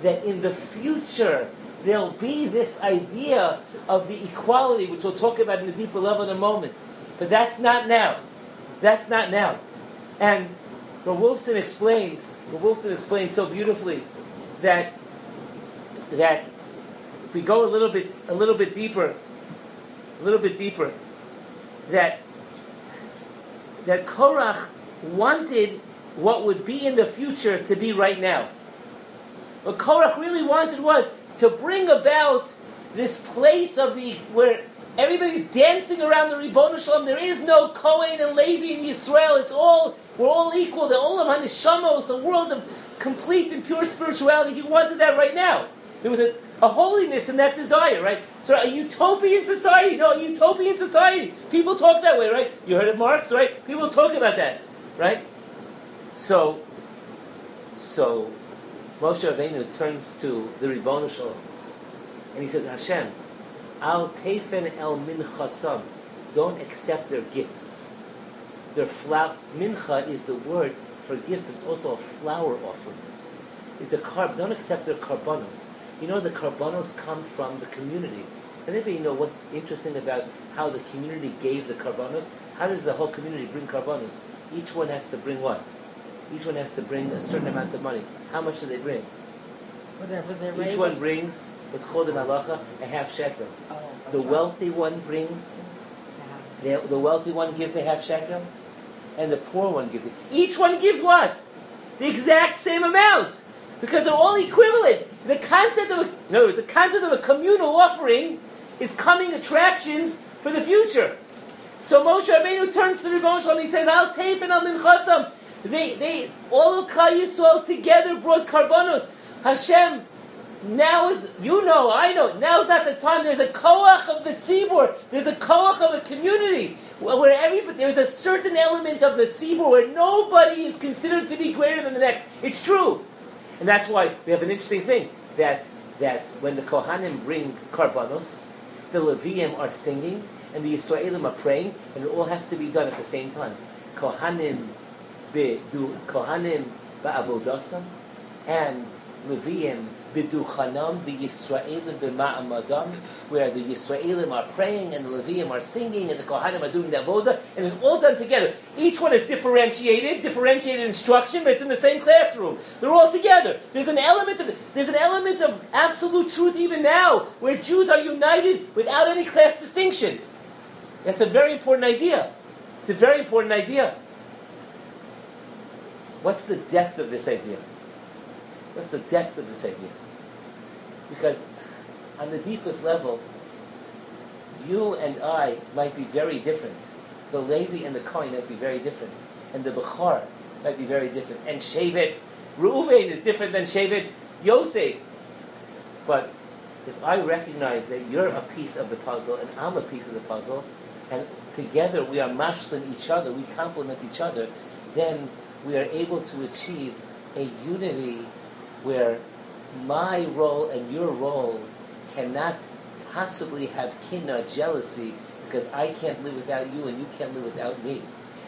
that in the future there'll be this idea of the equality, which we'll talk about in a deeper level in a moment. But that's not now. That's not now. And Rav Wolfson explains. Rav Wolfson explains so beautifully that that if we go a little bit, a little bit deeper, a little bit deeper, that that Korach wanted what would be in the future to be right now. What Korach really wanted was to bring about this place of the where. Everybody's dancing around the Ribono Shalom. There is no Cohen and Levi in Yisrael. It's all, we're all equal. The Olam HaNeshamos, a world of complete and pure spirituality. He wanted that right now. There was a, a holiness in that desire, right? So a utopian society, no, a utopian society. People talk that way, right? You heard of Marx, right? People talk about that, right? So, so Moshe Rabbeinu turns to the Ribono Shalom and he says, Hashem, Al Teifen El Minchasam. Don't accept their gifts. Their flower mincha is the word for gift, but it's also a flower offering. It's a carb. Don't accept their karbanos. You know the karbanos come from the community. Anybody know what's interesting about how the community gave the karbanos? How does the whole community bring karbanos? Each one has to bring what? Each one has to bring a certain amount of money. How much do they bring? Whatever they're each one brings. It's called in halacha a half shekel. Oh, the wealthy right. one brings. The, the wealthy one gives a half shekel, and the poor one gives it. Each one gives what? The exact same amount, because they're all equivalent. The concept of a, in other words, the concept of a communal offering is coming attractions for the future. So Moshe Rabbeinu turns to the Ribono Shalom and he says, "Al teif and al minchasam." They, they, all of Klal Yisrael together brought karbanos. Hashem. Now is, you know, I know, now is not the time. There's a koach of the tzibur. There's a koach of a community where everybody, there's a certain element of the tzibur where nobody is considered to be greater than the next. It's true. And that's why we have an interesting thing, that that when the Kohanim bring karbanos, the Levim are singing, and the Yisraelim are praying, and it all has to be done at the same time. Kohanim be do Kohanim ba'avodasam, and Levim B'duchanam, the Yisraelim b'ma'amadam, where the Yisraelim are praying and the Levim are singing and the Kohanim are doing the avoda, and it's all done together. Each one is differentiated, differentiated instruction, but it's in the same classroom. They're all together. There's an element of there's an element of absolute truth even now, where Jews are united without any class distinction. That's a very important idea. It's a very important idea. What's the depth of this idea? What's the depth of this idea? Because on the deepest level, you and I might be very different. The Levi and the Kohen might be very different. And the Bechor might be very different. And Shevet, Reuven is different than Shevet Yosef. But if I recognize that you're a piece of the puzzle and I'm a piece of the puzzle, and together we are mashlim each other, we complement each other, then we are able to achieve a unity where my role and your role cannot possibly have kinna, jealousy, because I can't live without you and you can't live without me.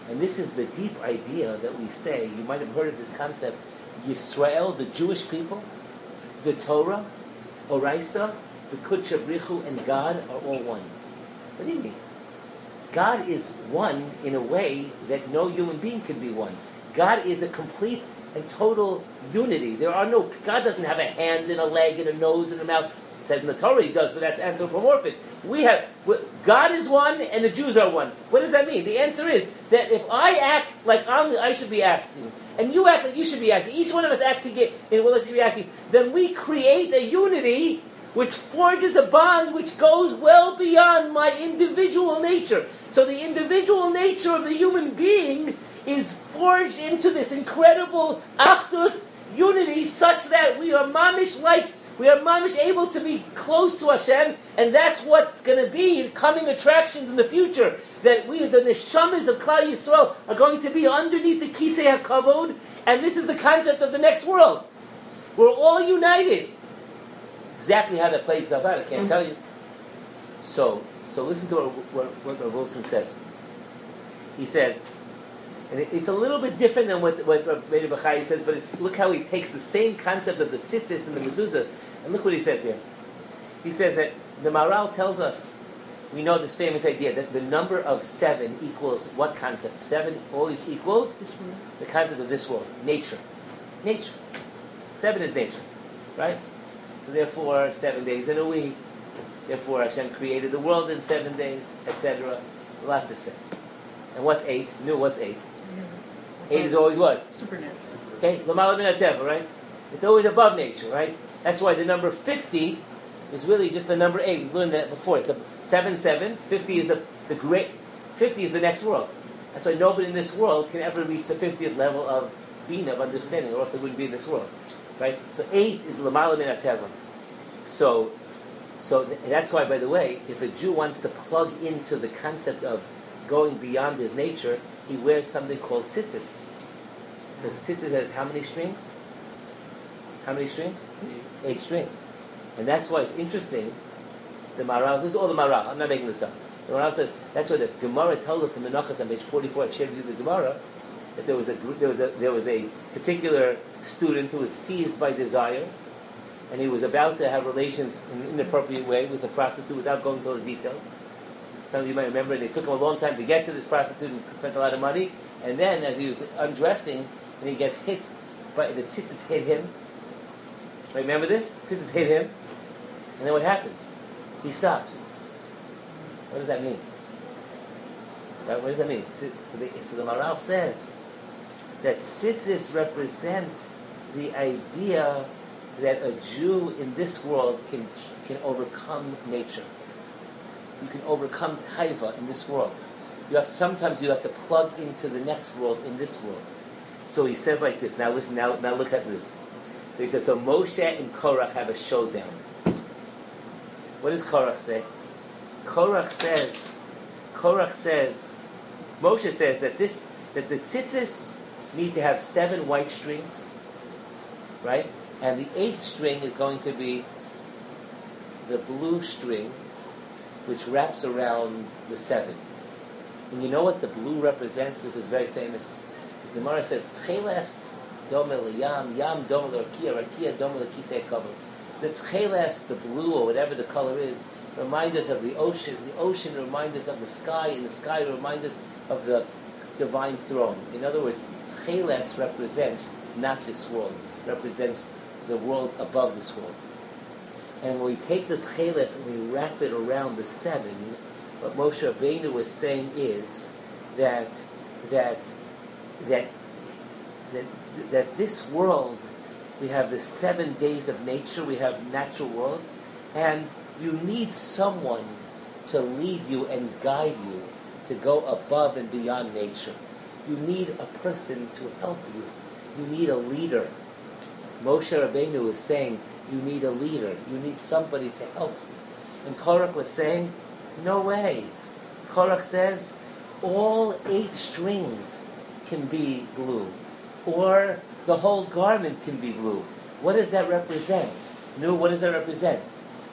And this is the deep idea that we say, you might have heard of this concept, Yisrael, the Jewish people, the Torah, Oraisa, the Kutsh Brichu and God are all one. What do you mean? God is one in a way that no human being can be one. God is a complete and total unity. There are no... God doesn't have a hand and a leg and a nose and a mouth. It says in the Torah he does, but that's anthropomorphic. We have... God is one and the Jews are one. What does that mean? The answer is that if I act like I'm, I should be acting, and you act like you should be acting, each one of us acting in what should be acting, then we create a unity which forges a bond which goes well beyond my individual nature. So the individual nature of the human being is forged into this incredible achdus unity, such that we are mamish like, we are mamish able to be close to Hashem, and that's what's going to be coming attractions in the future. That we, the neshamas of Klal Yisrael, are going to be underneath the kisei hakavod, and this is the concept of the next world. We're all united. Exactly how that plays itself out, I can't mm-hmm. tell you. So, so listen to what, what, what Wilson says. He says. And it's a little bit different than what, what Rabbeinu Bachya says, but it's, look how he takes the same concept of the tzitzis and the mezuzah, and look what he says here. He says that the Maharal tells us, we know this famous idea, that the number of seven equals what concept? Seven always equals this one. The concept of this world, nature. Nature. Seven is nature, right? So therefore, seven days in a week, therefore Hashem created the world in seven days, et cetera. There's a lot to say. And what's eight? No, what's eight? Eight is always what? Supernatural. Okay, Lamala Minateva, right? It's always above nature, right? That's why the number fifty is really just the number eight. We've learned that before. It's a seven sevens. Fifty is a, the great. Fifty is the next world. That's why nobody in this world can ever reach the fiftieth level of being, of understanding, or else they wouldn't be in this world, right? So eight is Lamala Minateva. So, so th- that's why, by the way, if a Jew wants to plug into the concept of going beyond his nature, he wears something called tzitzis. Because tzitzis has how many strings? How many strings? Mm-hmm. Eight strings. And that's why it's interesting. The Maharal, this is all the Maharal, I'm not making this up. The Maharal says, that's why the Gemara tells us in Menachos on page forty-four, I've shared with you the Gemara, that there was a there was a, there was a particular student who was seized by desire, and he was about to have relations in an inappropriate way with a prostitute without going into the details. Some of you might remember, they took him a long time to get to this prostitute and spent a lot of money. And then, as he was undressing, and he gets hit, by the tzitzis hit him. Remember this? Tzitzis hit him. And then what happens? He stops. What does that mean? Right? What does that mean? So the, so the Maharal says that tzitzis represent the idea that a Jew in this world can can overcome nature. You can overcome taiva in this world. You have sometimes you have to plug into the next world in this world. So he says like this. Now listen. Now, now look at this. So he says. So Moshe and Korach have a showdown. What does Korach say? Korach says. Korach says. Moshe says that this that the tzitzis need to have seven white strings, right? And the eighth string is going to be the blue string, which wraps around the seven. And you know what the blue represents? This is very famous. The Gemara says, Tcheles domel yam, yam domel rakia, rakia domel kisei kavod. The tcheles, the blue or whatever the color is, remind us of the ocean. The ocean reminds us of the sky, and the sky reminds us of the divine throne. In other words, tcheles represents not this world, represents the world above this world. And when we take the tcheles and we wrap it around the seven, what Moshe Rabbeinu was saying is that that that that that this world, we have the seven days of nature, we have natural world, and you need someone to lead you and guide you to go above and beyond nature. You need a person to help you. You need a leader. Moshe Rabbeinu is saying, you need a leader. You need somebody to help you. And Korach was saying, no way. Korach says, all eight strings can be blue. Or the whole garment can be blue. What does that represent? No, what does that represent?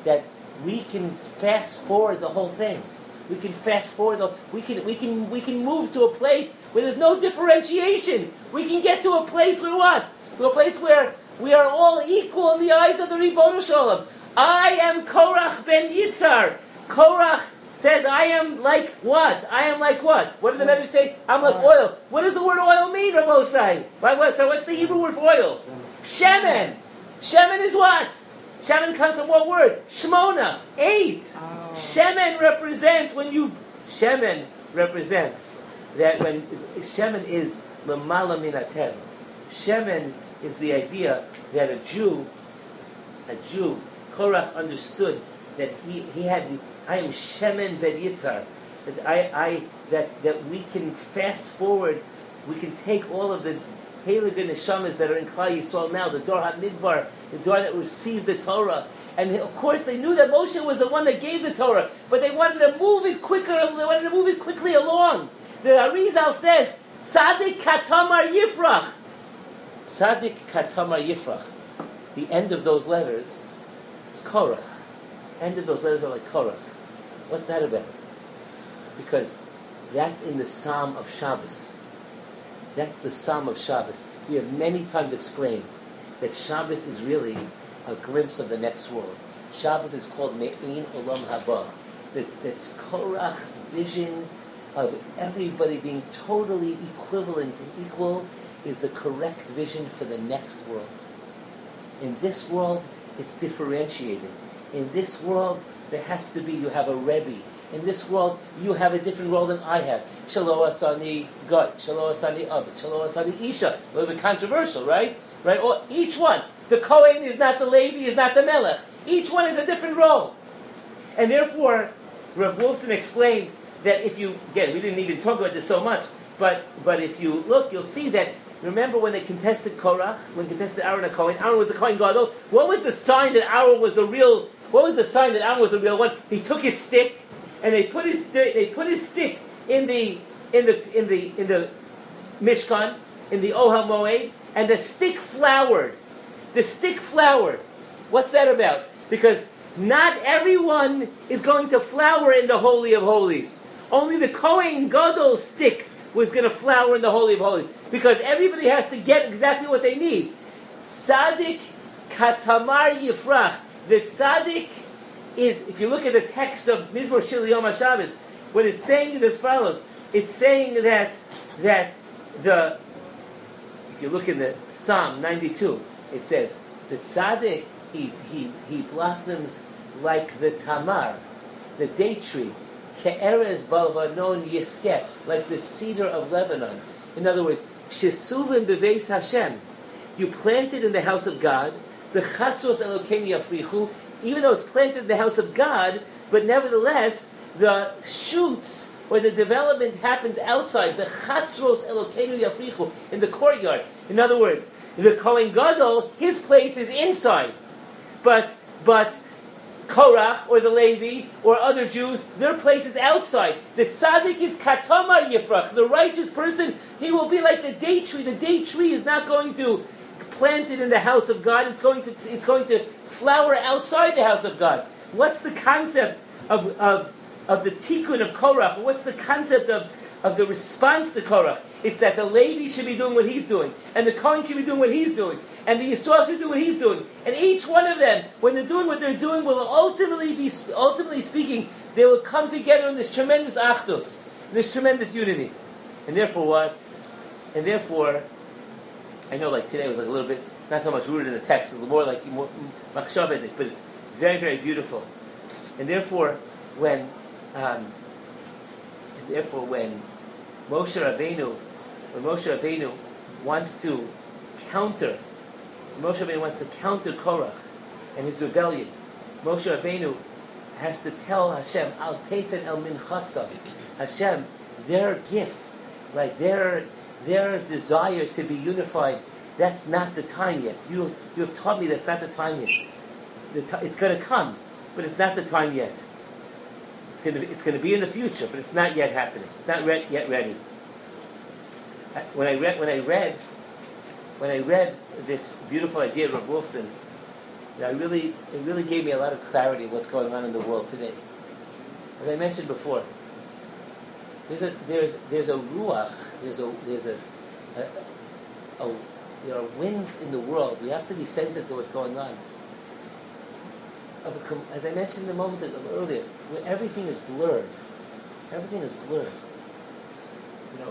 That we can fast forward the whole thing. We can fast forward, the, we can we can, we can move to a place where there's no differentiation. We can get to a place where what? To a place where we are all equal in the eyes of the Ribono Shalom. I am Korach ben Yitzhar. Korach says, I am like what? I am like what? What did the Rebbe say? I'm like oil. What does the word oil mean, Rabosai? So what's the Hebrew word for oil? Shemen. Shemen is what? Shemen comes from what word? Shmona, eight. Oh. Shemen represents when you... Shemen represents that when... Shemen is lemala minatem. Shemen is the idea that a Jew, a Jew, Korach understood that he, he had... I am Shemen ben Yitzhar. That, I, I, that, that we can fast forward, we can take all of the... Halig and Neshamas that are in Klal Yisrael now, the Dor HaMidbar, the Dor that received the Torah. And of course they knew that Moshe was the one that gave the Torah, but they wanted to move it quicker, they wanted to move it quickly along. The Arizal says, Tzadik Katamar Yifrach. Tzadik Katamar Yifrach. The end of those letters is Korach. End of those letters are like Korach. What's that about? Because that's in the Psalm of Shabbos. That's the Psalm of Shabbos. We have many times explained that Shabbos is really a glimpse of the next world. Shabbos is called Me'in Olam Haba. That, that's Korach's vision of everybody being totally equivalent and equal is the correct vision for the next world. In this world, it's differentiated. In this world, there has to be, you have a Rebbe. In this world, you have a different role than I have. Shalom Asani God, Shalom Asani Abed, Shalom Asani Isha. A little bit controversial, right? Right? Or each one. The Kohen is not the Levi, is not the Melech. Each one is a different role. And therefore, Rav Wolfson explains that if you, again, we didn't even talk about this so much, but, but if you look, you'll see that, remember when they contested Korach, when they contested Aaron and Kohen, Aaron was the Kohen Gadol. What was the sign that Aaron was the real, what was the sign that Aaron was the real one? He took his stick, and they put his sti- they put his stick in the in the in the in the Mishkan, in the Ohel Moed, and the stick flowered. The stick flowered. What's that about? Because not everyone is going to flower in the Holy of Holies. Only the Kohen Gadol's stick was going to flower in the Holy of Holies. Because everybody has to get exactly what they need. Tzadik Katamar Yifrach. The Tzadik is, if you look at the text of Mizmor Shir Yom HaShabbos, what it's saying is as follows. It's saying that that the, if you look in the Psalm ninety-two, it says the tzaddik he he, he blossoms like the tamar, the date tree, ke'erez balvanon yeskeh, like the cedar of Lebanon. In other words, shesuvim beveis Hashem, you planted in the house of God, the chatzos elokeim yafrichu. Even though it's planted in the house of God, but nevertheless, the shoots or the development happens outside, the chatzros elokeinu yafrichu, in the courtyard. In other words, the Kohen Gadol, his place is inside. But but Korach, or the Levi, or other Jews, their place is outside. The tzaddik is katamar yifrach, the righteous person, he will be like the date tree. The date tree is not going to plant it in the house of God, it's going to, it's going to flower outside the house of God. What's the concept of of, of the tikkun of Korach? What's the concept of, of the response to Korach? It's that the Levi should be doing what he's doing, and the Kohen should be doing what he's doing, and the Yisrael should do what he's doing. And each one of them, when they're doing what they're doing, will ultimately be ultimately speaking, they will come together in this tremendous achdus, this tremendous unity. And therefore what? And therefore, I know like today was like a little bit, not so much rooted in the text, it's more like more machshavedic, but it's very, very beautiful. And therefore, when, um, and therefore, when Moshe Rabbeinu, when Moshe Rabbeinu wants to counter, Moshe Rabbeinu wants to counter Korach and his rebellion. Moshe Rabbeinu has to tell Hashem, Al Teitan El Minchasa, Hashem, their gift, right? Their their desire to be unified. That's not the time yet. You you have taught me that's not the time yet. The t- it's going to come, but it's not the time yet. It's going to be, it's going to be in the future, but it's not yet happening. It's not re- yet ready. I, when I read when I read when I read this beautiful idea of Wolfson, I really it really gave me a lot of clarity of what's going on in the world today. As I mentioned before, there's a there's there's a ruach. There's a there's a, a, a There are winds in the world. We have to be sensitive to what's going on. of a, as I mentioned a moment ago, earlier, where everything is blurred. Everything is blurred. You know,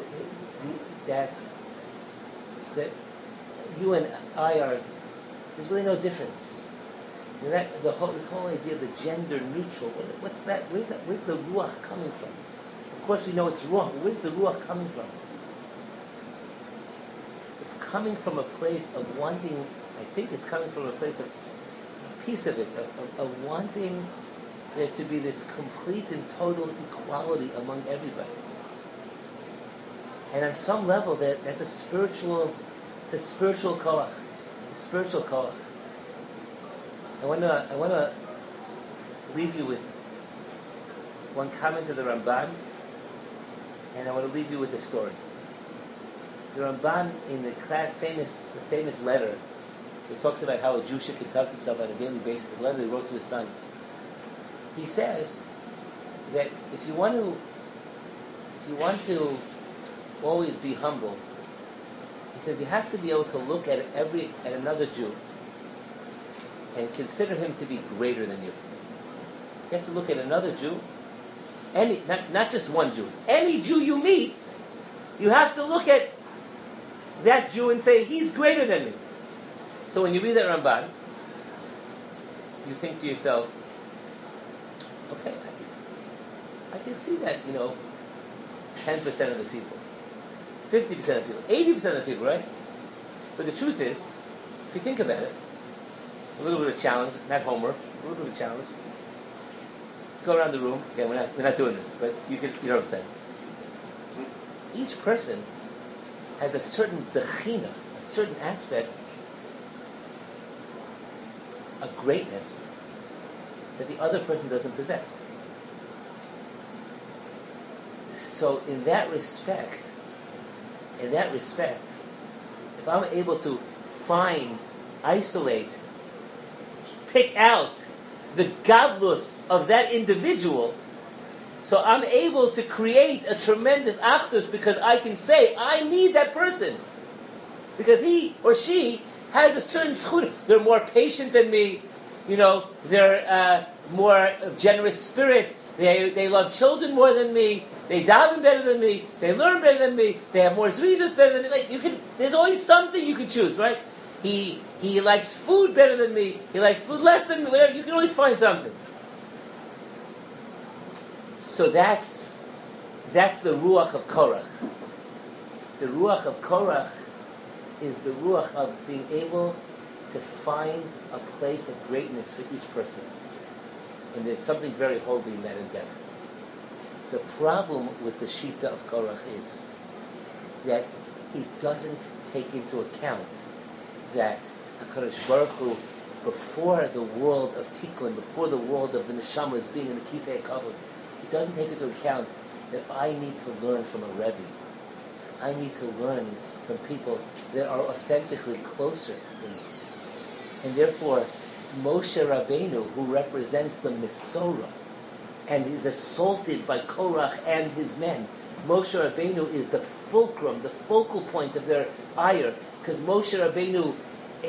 that, that you and I are, there's really no difference. And that, the whole, this whole idea of the gender neutral, what's that? Where's, that, where's the ruach coming from? Of course we know it's wrong, but where's the ruach coming from? It's coming from a place of wanting, I think it's coming from a place of, a piece of it, of, of, of wanting there to be this complete and total equality among everybody. And on some level, that, that's a spiritual, the spiritual Korach, the spiritual Korach. I want to I want to leave you with one comment of the Ramban, and I want to leave you with a story. The Ramban, in the famous the famous letter, it talks about how a Jew should conduct himself on a daily basis. The letter he wrote to his son. He says that if you want to if you want to always be humble, he says you have to be able to look at every at another Jew and consider him to be greater than you. You have to look at another Jew, any not, not just one Jew, any Jew you meet, you have to look at that Jew and say, he's greater than me. So when you read that Ramban, you think to yourself, okay, I can, I can see that, you know, ten percent of the people, fifty percent of the people, eighty percent of the people, right? But the truth is, if you think about it, a little bit of a challenge, not homework, a little bit of a challenge. Go around the room. Again, we're not, we're not doing this, but you can, you know what I'm saying. Each person has a certain dechina, a certain aspect of greatness that the other person doesn't possess. So in that respect, in that respect, if I'm able to find, isolate, pick out the godless of that individual, so I'm able to create a tremendous achdus because I can say, I need that person. Because he or she has a certain tchud. They're more patient than me, you know, they're uh, more generous spirit, they they love children more than me, they daven better than me, they learn better than me, they have more zrizos better than me. Like you can, there's always something you can choose, right? He he likes food better than me. He likes food less than me. Whatever, you can always find something. So that's that's the ruach of Korach. The ruach of Korach is the ruach of being able to find a place of greatness for each person. And there's something very holy in that endeavor. The problem with the shita of Korach is that he doesn't take into account that HaKadosh Baruch Hu, before the world of Tikkun, before the world of the Neshama is being in the Kisei HaKavod, it doesn't take into account that I need to learn from a Rebbe. I need to learn from people that are authentically closer to me. And therefore, Moshe Rabbeinu, who represents the Mesorah, and is assaulted by Korach and his men, Moshe Rabbeinu is the fulcrum, the focal point of their ire, because Moshe Rabbeinu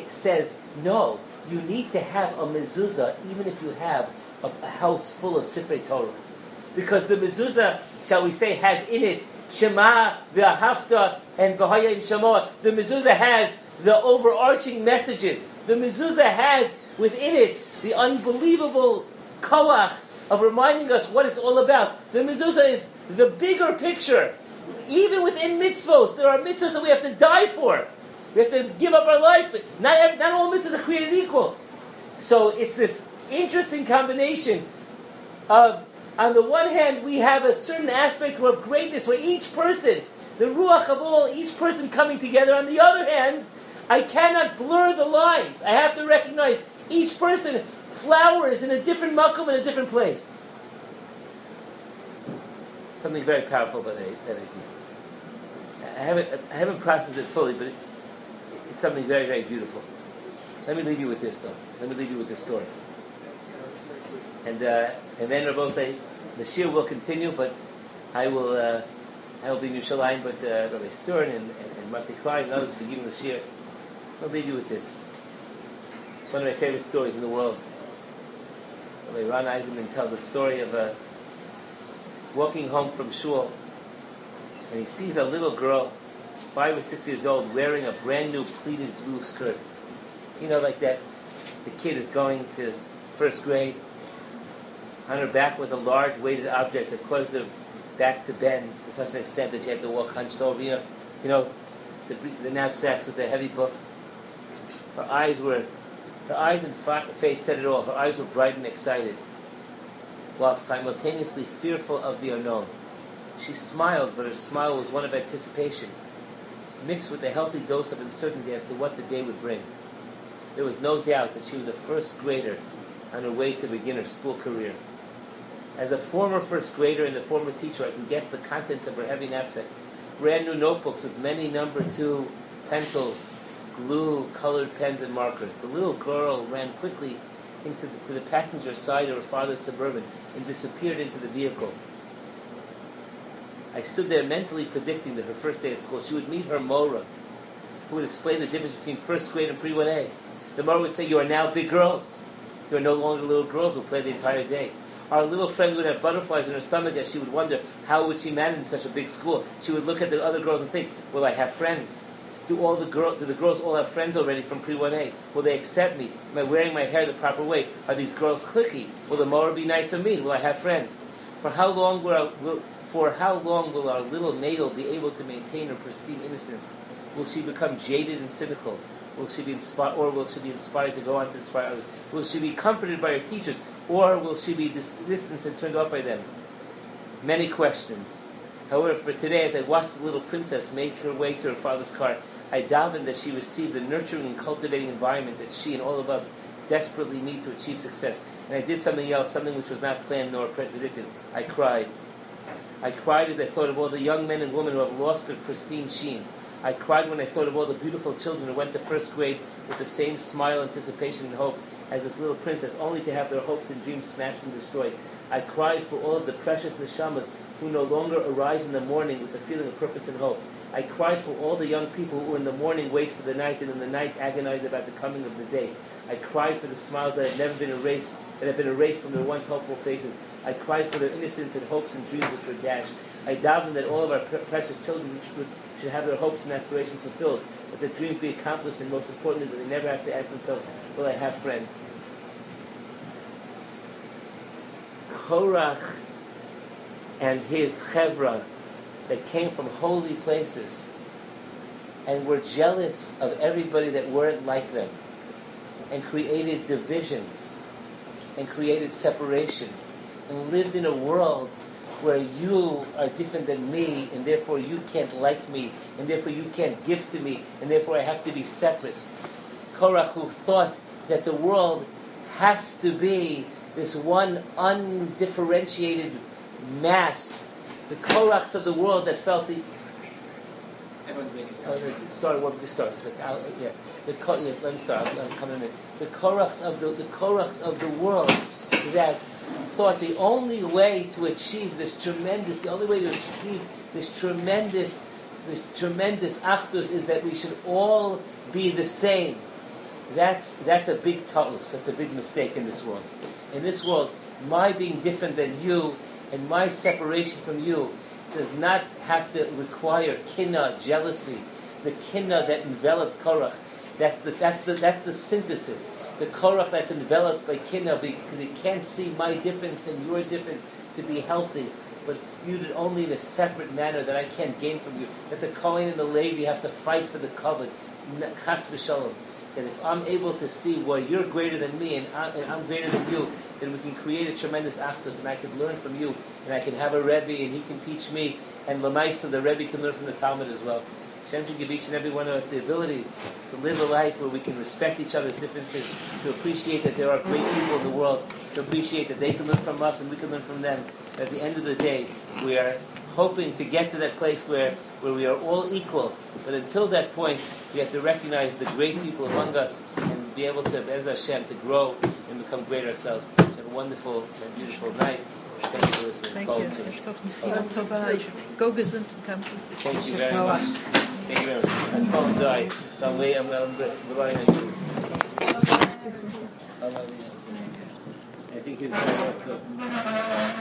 says, no, you need to have a mezuzah, even if you have a, a house full of Sifrei Torah. Because the mezuzah, shall we say, has in it Shema, V'ahavta, and V'haya Im Shamoah. The mezuzah has the overarching messages. The mezuzah has within it the unbelievable koach of reminding us what it's all about. The mezuzah is the bigger picture. Even within mitzvos, there are mitzvos that we have to die for. We have to give up our life. Not, not all mitzvahs are created equal. So it's this interesting combination of, on the one hand, we have a certain aspect of greatness where each person, the ruach of all, each person coming together. On the other hand, I cannot blur the lines. I have to recognize each person flowers in a different makom, in a different place. Something very powerful about that idea. I haven't, I haven't processed it fully, but it, something very, very beautiful. Let me leave you with this, though. Let me leave you with this story. And uh, and then Rabbi say the shiur will continue, but I will uh, I will be in Yerushalayim, but uh, Rabbi Stern and and, and Marty Klein and others will be giving the shiur. I'll leave you with this. One of my favorite stories in the world. Rabbi Ron Eisenman tells a story of a walking home from shul, and he sees a little girl, five or six years old, wearing a brand new pleated blue skirt. You know, like that, the kid is going to first grade. On her back was a large weighted object that caused her back to bend to such an extent that she had to walk hunched over. You know, you know, the, the knapsacks with the heavy books. Her eyes were, her eyes and face said it all. Her eyes were bright and excited, while simultaneously fearful of the unknown. She smiled, but her smile was one of anticipation, mixed with a healthy dose of uncertainty as to what the day would bring. There was no doubt that she was a first grader on her way to begin her school career. As a former first grader and a former teacher, I can guess the contents of her heavy knapsack. Brand new notebooks with many number two pencils, glue, colored pens, and markers. The little girl ran quickly into the, to the passenger side of her father's Suburban and disappeared into the vehicle. I stood there mentally predicting that her first day at school, she would meet her Mora, who would explain the difference between first grade and pre one A. The Mora would say, "You are now big girls. You are no longer little girls who play the entire day." Our little friend would have butterflies in her stomach as she would wonder, how would she manage such a big school? She would look at the other girls and think, will I have friends? Do all the girls, do the girls all have friends already from pre one A? Will they accept me? Am I wearing my hair the proper way? Are these girls cliquey? Will the Mora be nice to me? Will I have friends? For how long will, I, will For how long will our little Nadel be able to maintain her pristine innocence? Will she become jaded and cynical? Will she be inspired, or will she be inspired to go on to inspire others? Will she be comforted by her teachers, or will she be dis- distanced and turned off by them? Many questions. However, for today, as I watched the little princess make her way to her father's car, I doubted that she received the nurturing and cultivating environment that she and all of us desperately need to achieve success. And I did something else, something which was not planned nor predicted. I cried. I cried as I thought of all the young men and women who have lost their pristine sheen. I cried when I thought of all the beautiful children who went to first grade with the same smile, anticipation, and hope as this little princess, only to have their hopes and dreams smashed and destroyed. I cried for all of the precious neshamas who no longer arise in the morning with a feeling of purpose and hope. I cried for all the young people who in the morning wait for the night and in the night agonize about the coming of the day. I cried for the smiles that had never been erased, that had been erased from their once hopeful faces. I cried for their innocence and hopes and dreams which were dashed. I doubted that all of our pre- precious children should, should have their hopes and aspirations fulfilled, that their dreams be accomplished, and most importantly, that they never have to ask themselves, will I have friends? Korach and his chevra that came from holy places and were jealous of everybody that weren't like them and created divisions and created separation and lived in a world where you are different than me and therefore you can't like me and therefore you can't give to me and therefore I have to be separate. Korach, who thought that the world has to be this one undifferentiated mass, the Korachs of the world that felt the everyone's waiting. Uh, start. What? Just start. Just like, I'll, yeah. The yeah, let me start. I'll, I'll come in a minute. The Korachs of the the Korachs of the world that thought the only way to achieve this tremendous, the only way to achieve this tremendous, this tremendous achdus is that we should all be the same. That's that's a big ta'us. That's a big mistake in this world. In this world, my being different than you and my separation from you does not have to require kinna, jealousy, the kinna that enveloped Korach. That, that, that's, the, that's the synthesis. The Korach that's enveloped by kinna because it can't see my difference and your difference to be healthy, but viewed only in a separate manner that I can't gain from you. That the Kohen and the Levi have to fight for the covenant. Chas v'shalom. That if I'm able to see where well, you're greater than me and, I, and I'm greater than you, then we can create a tremendous achdus, and I can learn from you, and I can have a Rebbe, and he can teach me, and Lamaisa, the Rebbe, can learn from the Talmud as well. Hashem should give each and every one of us the ability to live a life where we can respect each other's differences, to appreciate that there are great people in the world, to appreciate that they can learn from us and we can learn from them. At the end of the day, we are hoping to get to that place where, where we are all equal. But until that point, we have to recognize the great people among us and be able to, Be'ez Hashem, to grow and become great ourselves. Have a wonderful and beautiful night. Thank you for listening. Thank you. Go gesund and come to the Thank you very much. Thank you very much. My phone died, so I'm waiting. I'm going to rely on you. I think he's also.